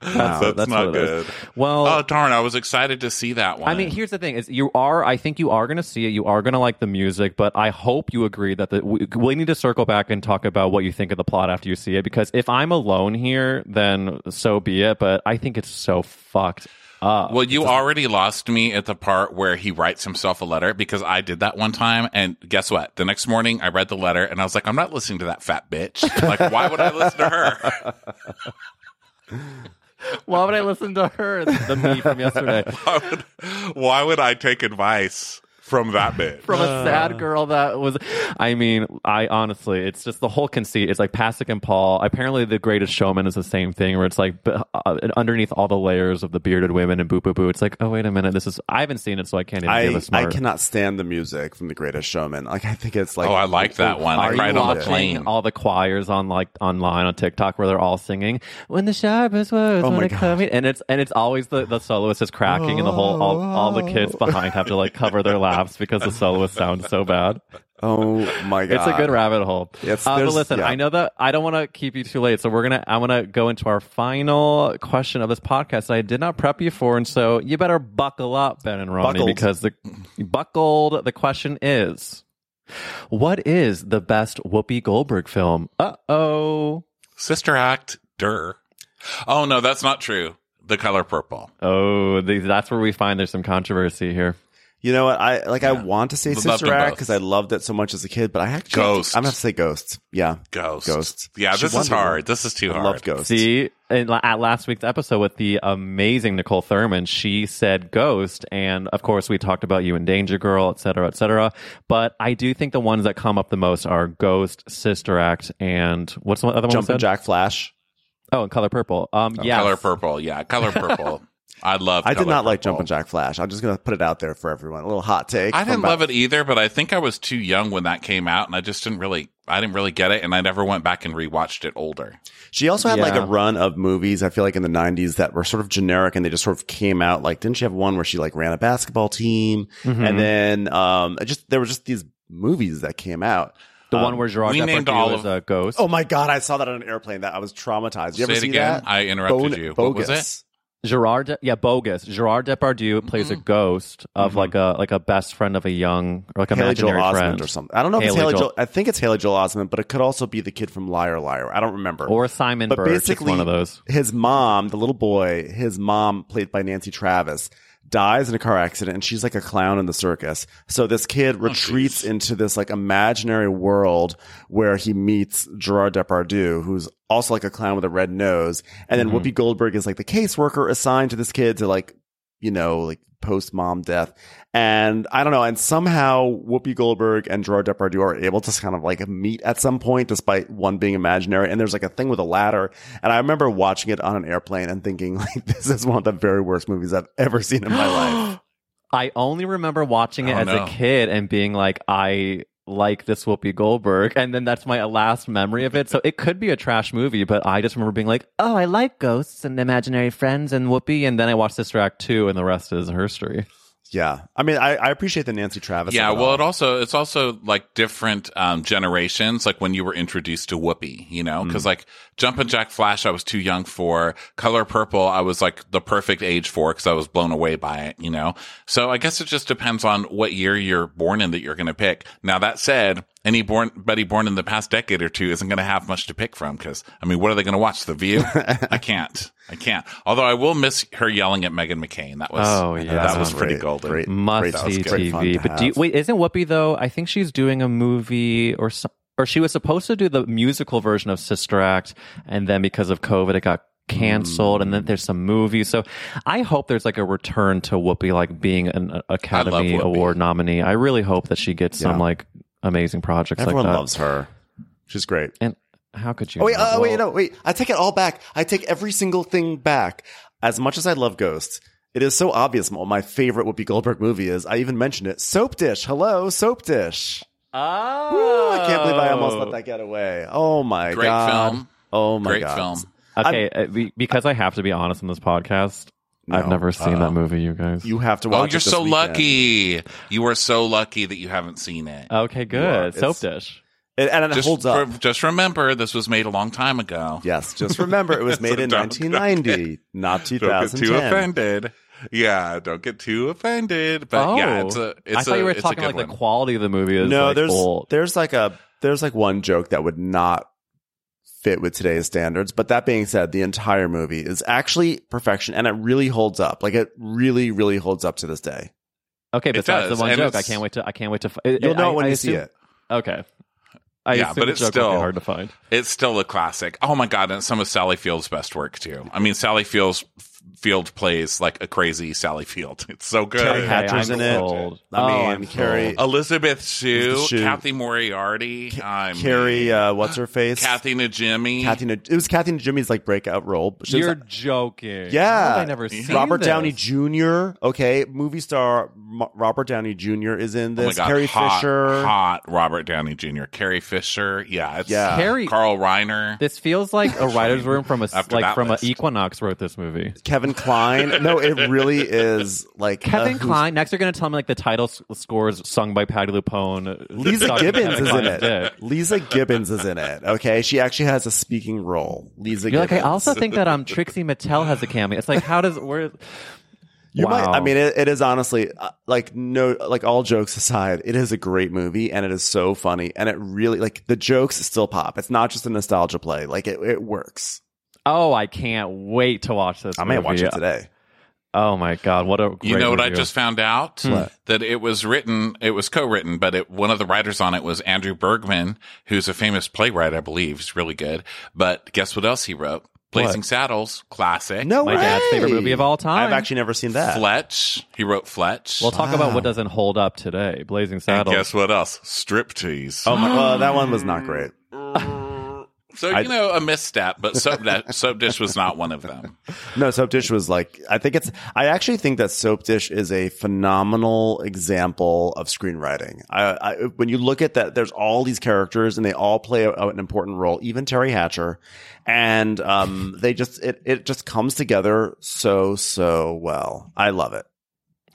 that's, that's not good. Well, oh darn! I was excited to see that one. I mean, here's the thing: is you are. I think you are going to see it. You are going to like the music, but I hope you agree that the, we, we need to circle back and talk about what you think of the plot after you see it. Because if I'm alone here, then so be it. But I think it's so fucked. Uh, well, you already lost me at the part where he writes himself a letter because I did that one time. And guess what? The next morning I read the letter and I was like, I'm not listening to that fat bitch. Like, why would I listen to her? Why would I listen to her? The me from yesterday. Why would, why would I take advice? From that bit. From a sad girl that was... I mean, I honestly... It's just the whole conceit. It's like Pasek and Paul. Apparently, The Greatest Showman is the same thing, where it's like uh, underneath all the layers of the bearded women and boo, boo, boo. It's like, oh, wait a minute. This is... I haven't seen it, so I can't even I, give a smart... I cannot stand the music from The Greatest Showman. Like, I think it's like... Oh, I like that one. I cried on the plane. All the choirs on like online on TikTok where they're all singing, when the sharpest words oh want to come in. And it's, and it's always the, the soloist is cracking oh, and the whole... All, all the kids behind have to like cover their laugh. Because the soloist sounds so bad. Oh my god! It's a good rabbit hole. Yes, uh, but listen, yeah. I know that I don't want to keep you too late, so we're gonna. I want to go into our final question of this podcast. That I did not prep you for, and so you better buckle up, Ben and Ronnie, buckled. because the buckled. The question is, what is the best Whoopi Goldberg film? Uh oh, Sister Act. Durr. Oh no, that's not true. The Color Purple. Oh, the, that's where we find there's some controversy here. You know what? I like. Yeah. I want to say Sister Act because I loved it so much as a kid, but I actually Ghost. I'm gonna have to say Ghosts. Yeah, Ghosts. Ghosts. Yeah, this is hard. This is too hard. I love Ghosts. See, in, at last week's episode with the amazing Nicole Thurman, she said Ghost, and of course we talked about You and Danger Girl, et cetera, et cetera. But I do think the ones that come up the most are Ghost, Sister Act, and what's the other one? Jumpin' Jack Flash. Oh, and Color Purple. Um, oh, yeah, Color Purple. Yeah, Color Purple. I love. I did not purple. like Jumpin' Jack Flash. I'm just going to put it out there for everyone. A little hot take. I didn't love it either, but I think I was too young when that came out, and I just didn't really, I didn't really get it, and I never went back and rewatched it older. She also had yeah. like a run of movies. I feel like in the nineties that were sort of generic, and they just sort of came out. Like, didn't she have one where she like ran a basketball team, mm-hmm. and then um, just there were just these movies that came out. The um, one where Gerard Depardieu is a ghost. Oh my God, I saw that on an airplane. That I was traumatized. You Say ever it see again? That? I interrupted Bo- you. Bogus. What was it? Gerard, De- yeah, bogus. Gerard Depardieu plays mm-hmm. a ghost of mm-hmm. like a like a best friend of a young, or like a Haley Joel Osment or something. I don't know if Haley it's Haley Joel. Joel. I think it's Haley Joel Osment, but it could also be the kid from Liar Liar. I don't remember. Or Simon Burr. But Birch, basically, one of those. His mom, the little boy, his mom, played by Nancy Travis, dies in a car accident, and she's like a clown in the circus. So this kid retreats oh, into this like imaginary world where he meets Gerard Depardieu, who's also like a clown with a red nose. And then mm-hmm. Whoopi Goldberg is like the caseworker assigned to this kid to like, you know, like post mom death. And I don't know. And somehow Whoopi Goldberg and Gerard Depardieu are able to kind of like meet at some point, despite one being imaginary. And there's like a thing with a ladder. And I remember watching it on an airplane and thinking, like, this is one of the very worst movies I've ever seen in my life. I only remember watching it oh, as no. a kid and being like, I like this Whoopi Goldberg. And then that's my last memory of it. So it could be a trash movie, but I just remember being like, oh, I like ghosts and imaginary friends and Whoopi. And then I watched Sister Act two, and the rest is history. Yeah. I mean, I, I appreciate the Nancy Travis. Yeah. Well, all. it also, it's also like different um, generations, like when you were introduced to Whoopi, you know, because mm. like Jumpin' Jack Flash, I was too young for. Color Purple, I was like the perfect age for because I was blown away by it, you know. So I guess it just depends on what year you're born in that you're going to pick. Now, that said, anybody born in the past decade or two isn't going to have much to pick from because, I mean, what are they going to watch? The View? I can't. I can't. Although I will miss her yelling at Meghan McCain. That was oh, yeah. that, that was pretty great, golden. Great, must be T V. But do you, wait, isn't Whoopi, though, I think she's doing a movie or something. Or she was supposed to do the musical version of Sister Act, and then because of COVID, it got canceled, and then there's some movies. So I hope there's like a return to Whoopi, like being an Academy Award nominee. I really hope that she gets yeah. some like amazing projects. Everyone like that. loves her. She's great. And how could you? Oh, wait, uh, well, wait, no, wait. I take it all back. I take every single thing back. As much as I love Ghosts, it is so obvious my favorite Whoopi Goldberg movie is. I even mentioned it. Soap Dish. Hello, Soap Dish. Oh, Ooh, I can't believe I almost let that get away. Oh my Great god! Great film. Oh my Great god! Great film. Okay, I'm, because I have to be honest in this podcast, no, I've never seen uh, that movie. You guys, you have to watch. Oh, you're it so weekend. lucky! You are so lucky that you haven't seen it. Okay, good. Soap Dish. It, and it just, holds up. Just remember, this was made a long time ago. Yes, just remember, it was made in nineteen ninety, not two thousand ten. Don't get too offended. Yeah, don't get too offended. But oh, yeah, it's a. It's I thought a, you were talking like one. the quality of the movie is. No, like there's old. there's like a there's like one joke that would not fit with today's standards. But that being said, the entire movie is actually perfection, and it really holds up. Like it really, really holds up to this day. Okay, besides the one and joke, I can't wait to. I can't wait to. It, you'll it, know I, when I you assume, see it. Okay. I yeah, but it's still hard to find. It's still a classic. Oh my god! And some of Sally Field's best work too. I mean, Sally Field's Field plays like a crazy Sally Field. It's so good. Carrie Hatcher's in it. Sold. I mean, oh, Carrie, sold. Elizabeth Shue, Kathy Moriarty, C- I mean, Carrie, uh, what's her face? Kathy Najimy. Kathy, Na- it was Kathy Najimy's like breakout role. She You're was, joking. Yeah, How have I never seen Robert this? Downey Junior Okay, movie star M- Robert Downey Junior is in this. Oh my God, Carrie hot, Fisher, hot Robert Downey Jr. Carrie Fisher. Yeah, it's yeah. Carrie, Carl Reiner. This feels like a writer's room from a like from an Equinox wrote this movie. Kevin Kline. No, it really is like Kevin Kline. Next, you're going to tell me like the title s- scores sung by Patti LuPone. Lisa Gibbons is in it. Lisa Gibbons is in it. Okay, she actually has a speaking role. Lisa. You're Gibbons. Like I also think that um Trixie Mattel has a cameo. It's like how does where. You wow. might, I mean, it, it is honestly uh, like no, like all jokes aside, it is a great movie and it is so funny and it really like the jokes still pop. It's not just a nostalgia play. Like it, it works. Oh, I can't wait to watch this. I movie. may watch it today. Oh my God! What a great you know what review. I just found out what? That it was written, it was co-written, but it, one of the writers on it was Andrew Bergman, who's a famous playwright, I believe. He's really good. But guess what else he wrote? Blazing what? Saddles, classic. No my way. Dad's favorite movie of all time. I've actually never seen that. Fletch. He wrote Fletch. We'll talk wow. about what doesn't hold up today. Blazing Saddles. And guess what else? Striptease. Oh my! Well, that one was not great. So, you I, know, a misstep, but Soap, Soap Dish was not one of them. No, Soap Dish was like, I think it's, I actually think that Soap Dish is a phenomenal example of screenwriting. I, I, when you look at that, there's all these characters and they all play a, an important role, even Terry Hatcher. And um, they just, it, it just comes together so, so well. I love it.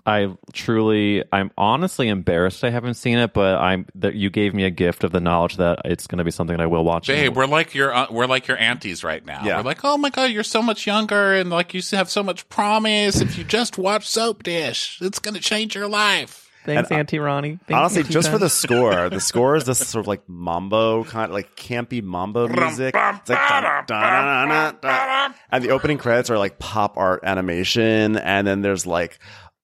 I truly, I'm honestly embarrassed I haven't seen it, but I'm that you gave me a gift of the knowledge that it's going to be something I will watch. Babe, anyway. we're like your uh, we're like your aunties right now. Yeah. We're like, oh my God, you're so much younger, and like you have so much promise. If you just watch Soap Dish, it's going to change your life. Thanks, and, Auntie Ronnie. Thanks, honestly, Auntie just ben. For the score, the score is this sort of like mambo kind, of like campy mambo music. It's like dun, dun, dun, dun, dun. And the opening credits are like pop art animation, and then there's like.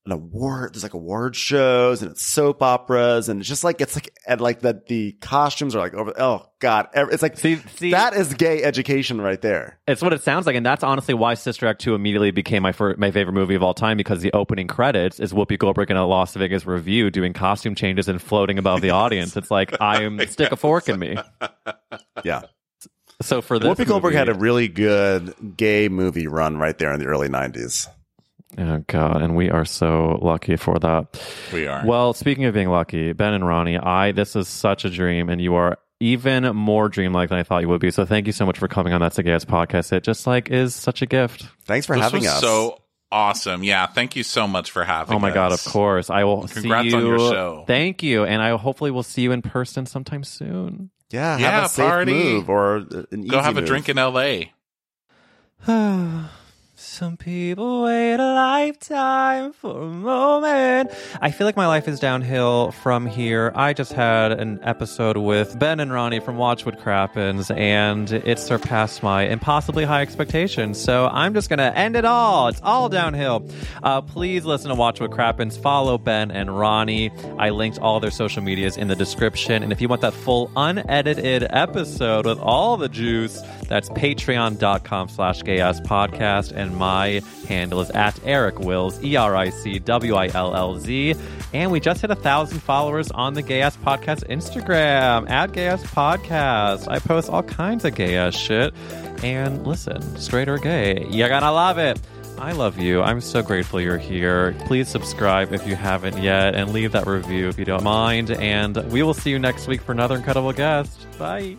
An award, there's like award shows and it's soap operas and it's just like, it's like, and like that the costumes are like over, oh God, it's like, see, see, that is gay education right there. It's what it sounds like. And that's honestly why Sister Act two immediately became my first, my favorite movie of all time, because the opening credits is Whoopi Goldberg in a Las Vegas review doing costume changes and floating above the audience. It's like, I am stick a fork in me. Yeah. So for this Whoopi Goldberg movie, had a really good gay movie run right there in the early nineties. Oh, God. And we are so lucky for that. We are. Well, speaking of being lucky, Ben and Ronnie, I this is such a dream, and you are even more dreamlike than I thought you would be. So thank you so much for coming on That's a Gay Ass Podcast. It just like is such a gift. Thanks for this having was us. So awesome. Yeah. Thank you so much for having us. Oh, my us. God. Of course. I will Congrats see you. on your show. Thank you. And I hopefully will see you in person sometime soon. Yeah. yeah have a safe party. move or an easy Go have move. a drink in L A Some people wait a lifetime for a moment. I feel like my life is downhill from here. I just had an episode with Ben and Ronnie from Watch What Crappens, and it surpassed my impossibly high expectations. So I'm just going to end it all. It's all downhill. Uh, please listen to Watch What Crappens. Follow Ben and Ronnie. I linked all their social medias in the description. And if you want that full unedited episode with all the juice, that's patreon.com slash gayasspodcast. And my handle is at Eric Wills, E R I C W I L L Z. And we just hit a thousand followers on the Gay Ass Podcast Instagram, at Gay Ass Podcast. I post all kinds of gay ass shit. And listen, straight or gay, you're gonna love it. I love you. I'm so grateful you're here. Please subscribe if you haven't yet, and leave that review if you don't mind. And we will see you next week for another incredible guest. Bye.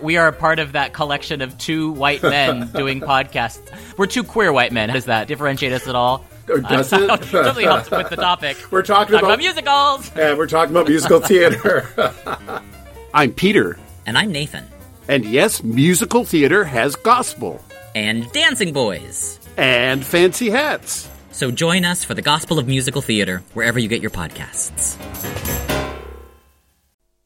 We are a part of that collection of two white men doing podcasts. We're two queer white men. Does that differentiate us at all? Or does it? It totally helps with the topic. We're talking, we're talking about, about musicals. And we're talking about musical theater. I'm Peter. And I'm Nathan. And yes, musical theater has gospel. And dancing boys. And fancy hats. So join us for the Gospel of Musical Theater, wherever you get your podcasts.